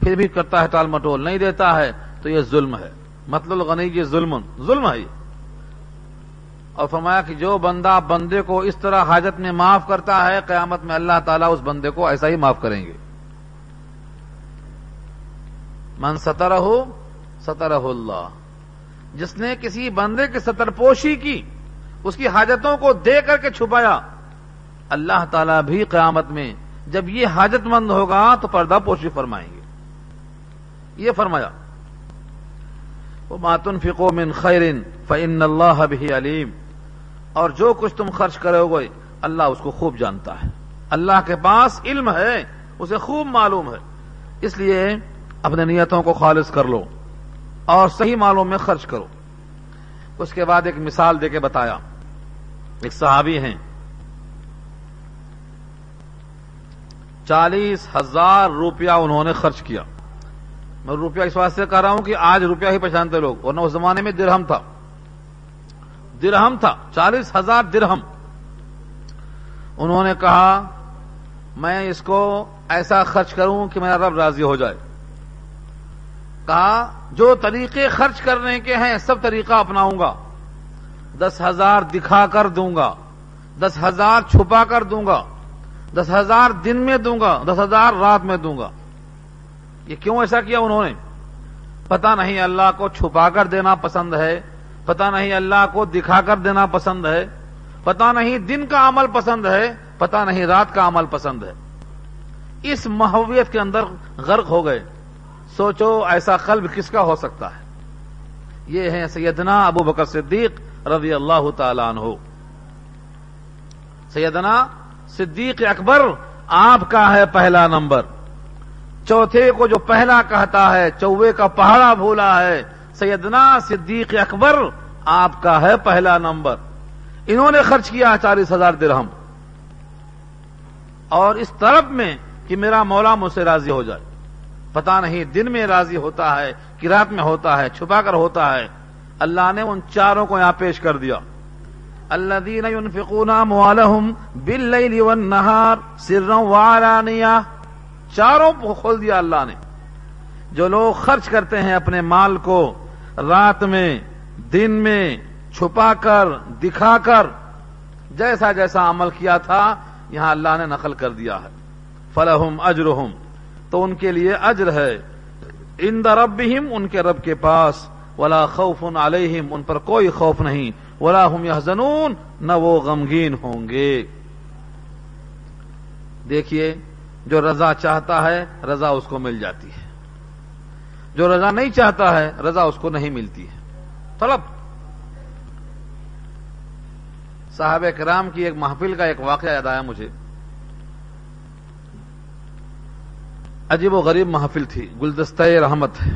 پھر بھی کرتا ہے ٹال مٹول، نہیں دیتا ہے تو یہ ظلم ہے. مطلب غنی یہ ظلم ہے یہ. اور فرمایا کہ جو بندہ بندے کو اس طرح حاجت میں معاف کرتا ہے، قیامت میں اللہ تعالیٰ اس بندے کو ایسا ہی معاف کریں گے. من سترہ سترہ اللہ، جس نے کسی بندے کی ستر پوشی کی، اس کی حاجتوں کو دے کر کے چھپایا، اللہ تعالیٰ بھی قیامت میں جب یہ حاجت مند ہوگا تو پردہ پوشی فرمائیں گے۔ یہ فرمایا وَمَا تُنْفِقُوا مِنْ خَيْرٍ فَإِنَّ اللَّهَ بِهِ عَلِيمٌ، اور جو کچھ تم خرچ کرو گے اللہ اس کو خوب جانتا ہے، اللہ کے پاس علم ہے، اسے خوب معلوم ہے۔ اس لیے اپنے نیتوں کو خالص کر لو اور صحیح مالوں میں خرچ کرو۔ اس کے بعد ایک مثال دے کے بتایا، ایک صحابی ہیں 40,000 روپیہ انہوں نے خرچ کیا۔ میں روپیہ اس واسطے کہہ رہا ہوں کہ آج روپیہ ہی پہچانتے لوگ، ورنہ اس زمانے میں درہم تھا، درہم تھا 40,000 درہم۔ انہوں نے کہا میں اس کو ایسا خرچ کروں کہ میرا رب راضی ہو جائے۔ کہا جو طریقے خرچ کرنے کے ہیں سب طریقہ اپناؤں گا، 10,000 دکھا کر دوں گا، 10,000 چھپا کر دوں گا، 10,000 دن میں دوں گا، 10,000 رات میں دوں گا۔ یہ کیوں ایسا کیا انہوں نے؟ پتہ نہیں اللہ کو چھپا کر دینا پسند ہے، پتہ نہیں اللہ کو دکھا کر دینا پسند ہے، پتہ نہیں دن کا عمل پسند ہے، پتہ نہیں رات کا عمل پسند ہے۔ اس ماحویت کے اندر غرق ہو گئے۔ سوچو ایسا قلب کس کا ہو سکتا ہے؟ یہ ہیں سیدنا ابو بکر صدیق رضی اللہ تعالیٰ عنہ۔ سیدنا صدیق اکبر آپ کا ہے پہلا نمبر، چوتھے کو جو پہلا کہتا ہے چوہے کا پہاڑا بھولا ہے۔ سیدنا صدیق اکبر آپ کا ہے پہلا نمبر۔ انہوں نے خرچ کیا 40,000 درہم، اور اس طلب میں کہ میرا مولا مجھ سے راضی ہو جائے، پتہ نہیں دن میں راضی ہوتا ہے کہ رات میں ہوتا ہے، چھپا کر ہوتا ہے۔ اللہ نے ان چاروں کو یہاں پیش کر دیا، الذین ينفقون اموالہم باللیل والنہار سرا وعلانیہ، چاروں کو کھول دیا اللہ نے۔ جو لوگ خرچ کرتے ہیں اپنے مال کو رات میں، دن میں، چھپا کر، دکھا کر، جیسا جیسا عمل کیا تھا یہاں اللہ نے نقل کر دیا ہے۔ فلہم اجرہم، تو ان کے لیے اجر ہے، عند ربہم، ان کے رب کے پاس، ولا خوف علیہم، ان پر کوئی خوف نہیں، ولا ہم یحزنون، نہ وہ غمگین ہوں گے۔ دیکھیے جو رضا چاہتا ہے رضا اس کو مل جاتی ہے، جو رضا نہیں چاہتا ہے رضا اس کو نہیں ملتی ہے۔ طلب صحابہ کرام کی ایک محفل کا ایک واقعہ یاد آیا مجھے، عجیب و غریب محفل تھی، گلدستہ رحمت ہے،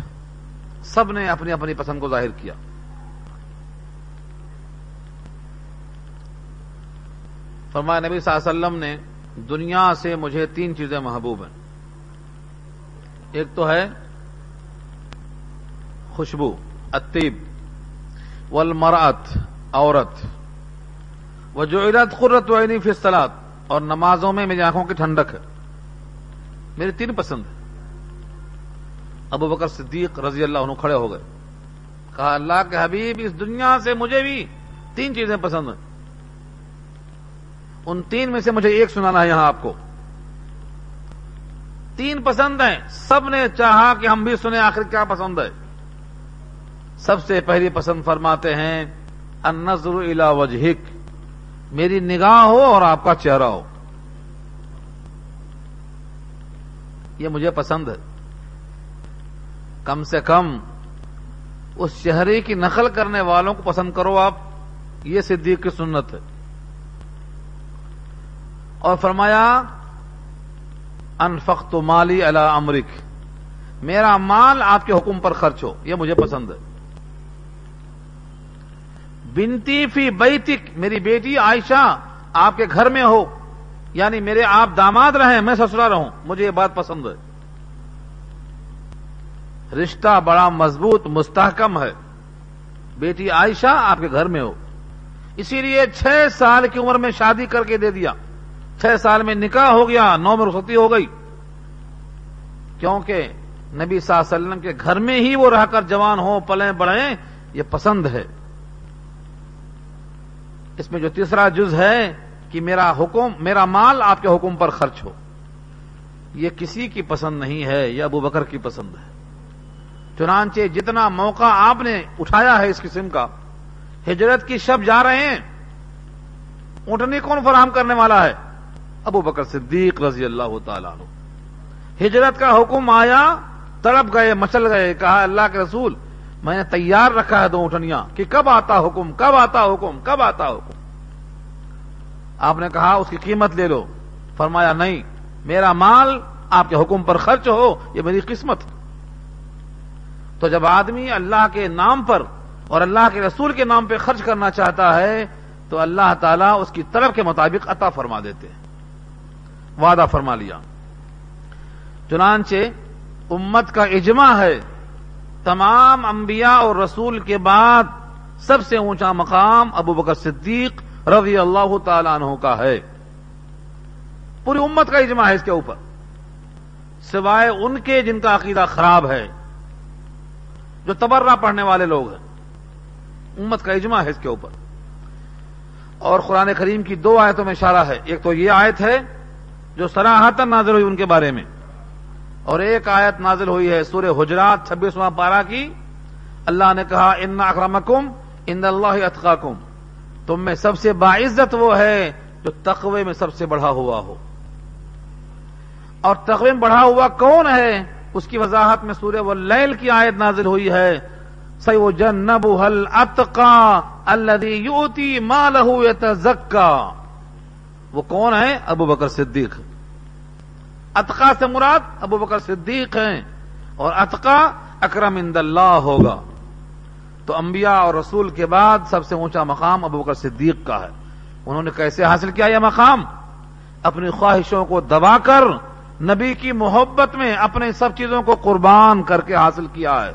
سب نے اپنی اپنی پسند کو ظاہر کیا۔ فرمایا نبی صلی اللہ علیہ وسلم نے دنیا سے مجھے 3 چیزیں محبوب ہیں، ایک تو ہے خوشبو، الطیب، والمرأۃ، عورت، وجعلت قرۃ عینی فی الصلاۃ، اور نمازوں میں میری آنکھوں کی ٹھنڈک ہے۔ میری 3 پسند ہیں۔ ابو بکر صدیق رضی اللہ عنہ کھڑے ہو گئے، کہا اللہ کے حبیب اس دنیا سے مجھے بھی 3 چیزیں پسند ہیں، ان 3 میں سے مجھے ایک سنانا ہے یہاں آپ کو۔ 3 پسند ہیں، سب نے چاہا کہ ہم بھی سنیں آخر کیا پسند ہے۔ سب سے پہلی پسند فرماتے ہیں النظر الی وجہک، میری نگاہ ہو اور آپ کا چہرہ ہو، یہ مجھے پسند ہے۔ کم سے کم اس چہرے کی نقل کرنے والوں کو پسند کرو آپ، یہ صدیق کی سنت ہے۔ اور فرمایا انفقت مالی علی امرک، میرا مال آپ کے حکم پر خرچ ہو، یہ مجھے پسند ہے۔ بنتی فی بیتک، میری بیٹی عائشہ آپ کے گھر میں ہو، یعنی میرے آپ داماد رہیں، میں سسرا رہوں، مجھے یہ بات پسند ہے۔ رشتہ بڑا مضبوط مستحکم ہے، بیٹی عائشہ آپ کے گھر میں ہو، اسی لیے 6 سال کی عمر میں شادی کر کے دے دیا، 6 سال میں نکاح ہو گیا، 9 میں رخصتی ہو گئی، کیونکہ نبی صلی اللہ علیہ وسلم کے گھر میں ہی وہ رہ کر جوان ہوں، پلیں بڑھیں، یہ پسند ہے۔ اس میں جو تیسرا جز ہے کہ میرا حکم، میرا مال آپ کے حکم پر خرچ ہو، یہ کسی کی پسند نہیں ہے، یہ ابو بکر کی پسند ہے۔ چنانچہ جتنا موقع آپ نے اٹھایا ہے اس قسم کا، ہجرت کی شب جا رہے ہیں، اونٹنی کون فراہم کرنے والا ہے؟ ابو بکر صدیق رضی اللہ تعالیٰ عنہ۔ ہجرت کا حکم آیا، تڑپ گئے، مچل گئے، کہا اللہ کے رسول میں نے تیار رکھا ہے دو اونٹنیاں کہ کب آتا حکم، کب آتا حکم، کب آتا حکم۔ آپ نے کہا اس کی قیمت لے لو، فرمایا نہیں، میرا مال آپ کے حکم پر خرچ ہو، یہ میری قسمت۔ تو جب آدمی اللہ کے نام پر اور اللہ کے رسول کے نام پہ خرچ کرنا چاہتا ہے تو اللہ تعالیٰ اس کی طلب کے مطابق عطا فرما دیتے ہیں، وعدہ فرما لیا۔ چنانچہ امت کا اجماع ہے، تمام انبیاء اور رسول کے بعد سب سے اونچا مقام ابو بکر صدیق رضی اللہ تعالیٰ عنہ کا ہے، پوری امت کا اجماع ہے اس کے اوپر، سوائے ان کے جن کا عقیدہ خراب ہے، جو تبرہ پڑھنے والے لوگ ہیں۔ امت کا اجماع ہے اس کے اوپر۔ اور قرآن کریم کی دو آیتوں میں اشارہ ہے، ایک تو یہ آیت ہے جو صراحتاً نازل ہوئی ان کے بارے میں، اور ایک آیت نازل ہوئی ہے سورہ حجرات 26واں پارہ کی۔ اللہ نے کہا ان اکرمکم عند اللہ اتقاکم، تم میں سب سے باعزت وہ ہے جو تقوی میں سب سے بڑھا ہوا ہو۔ اور تقوی میں بڑھا ہوا کون ہے اس کی وضاحت میں سورہ واللیل کی آیت نازل ہوئی ہے، سیجنبھا الاتقی الذی یؤتی مالہ یتزکی۔ وہ کون ہے؟ ابو بکر صدیق۔ اتقا سے مراد ابو بکر صدیق ہیں، اور اتقا اکرم عند اللہ ہوگا۔ تو انبیاء اور رسول کے بعد سب سے اونچا مقام ابو بکر صدیق کا ہے۔ انہوں نے کیسے حاصل کیا یہ مقام؟ اپنی خواہشوں کو دبا کر نبی کی محبت میں اپنے سب چیزوں کو قربان کر کے حاصل کیا ہے۔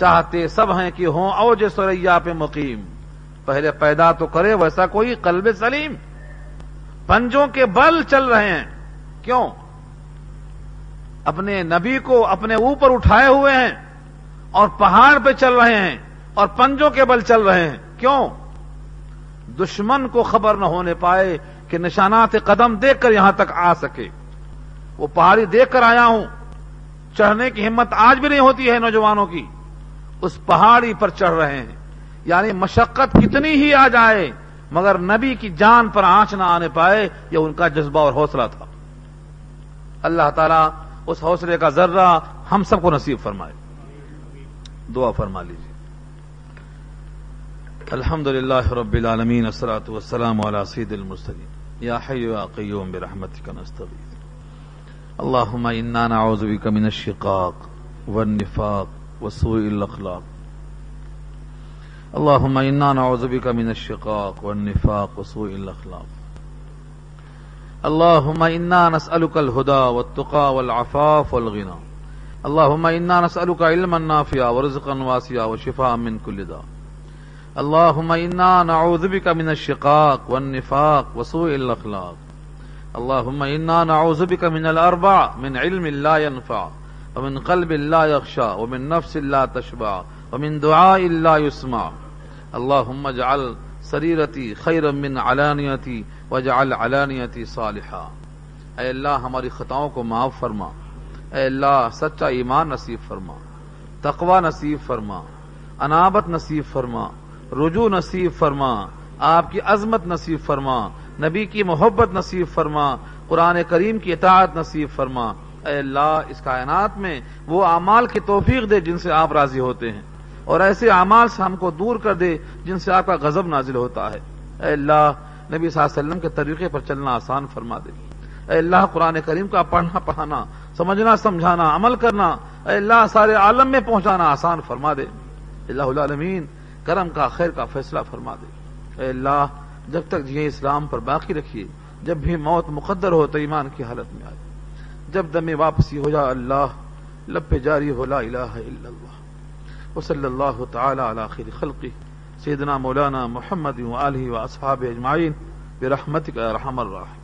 چاہتے سب ہیں کہ ہوں اوج ثریا پہ مقیم، پہلے پیدا تو کرے ویسا کوئی قلب سلیم۔ پنجوں کے بل چل رہے ہیں، کیوں؟ اپنے نبی کو اپنے اوپر اٹھائے ہوئے ہیں اور پہاڑ پہ چل رہے ہیں اور پنجوں کے بل چل رہے ہیں، کیوں؟ دشمن کو خبر نہ ہونے پائے کہ نشانات قدم دیکھ کر یہاں تک آ سکے۔ وہ پہاڑی دیکھ کر آیا ہوں، چڑھنے کی ہمت آج بھی نہیں ہوتی ہے نوجوانوں کی، اس پہاڑی پر چڑھ رہے ہیں۔ یعنی مشقت کتنی ہی آ جائے مگر نبی کی جان پر آنچ نہ آنے پائے، یہ ان کا جذبہ اور حوصلہ تھا۔ اللہ تعالیٰ اس حوصلے کا ذرہ ہم سب کو نصیب فرمائے، دعا فرما لیجیے۔ الحمدللہ رب العالمین، الصلاۃ والسلام علی سید المرسلین، یا حی یا قیوم برحمتک نستغیث۔ اللہم انا نعوذ بک من الشقاق والنفاق وسوء الاخلاق، اللہم انا نعوذ بک من الشقاق والنفاق وسوء الاخلاق، اللهم انا نسألك الهدى والتقى والعفاف والغنى، اللهم انا نسألك علما نافعا ورزقا واسعا وشفاء من كل داء، اللهم انا نعوذ بك من الشقاق والنفاق وسوء الاخلاق، اللهم انا نعوذ بك من الاربع، من علم لا ينفع ومن قلب لا يخشى ومن نفس لا تشبع ومن دعاء لا يسمع، اللهم اجعل سریرتی خیر من علانیتی وجعل علانیتی صالحا۔ اے اللہ ہماری خطاؤں کو معاف فرما، اے اللہ سچا ایمان نصیب فرما، تقوی نصیب فرما، انابت نصیب فرما، رجوع نصیب فرما، آپ کی عظمت نصیب فرما، نبی کی محبت نصیب فرما، قرآن کریم کی اطاعت نصیب فرما۔ اے اللہ اس کائنات میں وہ اعمال کی توفیق دے جن سے آپ راضی ہوتے ہیں، اور ایسے اعمال سے ہم کو دور کر دے جن سے آپ کا غضب نازل ہوتا ہے۔ اے اللہ نبی صلی اللہ علیہ وسلم کے طریقے پر چلنا آسان فرما دے۔ اے اللہ قرآن کریم کا پڑھنا پڑھانا، سمجھنا سمجھانا، عمل کرنا، اے اللہ سارے عالم میں پہنچانا آسان فرما دے۔ اللہ العالمین کرم کا خیر کا فیصلہ فرما دے۔ اے اللہ جب تک جیے اسلام پر باقی رکھیے، جب بھی موت مقدر ہو تو ایمان کی حالت میں آئے، جب دم واپسی ہو جا اللہ لب پہ جاری ہو لا الہ الا اللہ۔ وصلی اللہ تعالی علی خیر خلقی سیدنا مولانا محمد و آلہ و اصحابہ اجمعین برحمتک یا ارحم الراحمین۔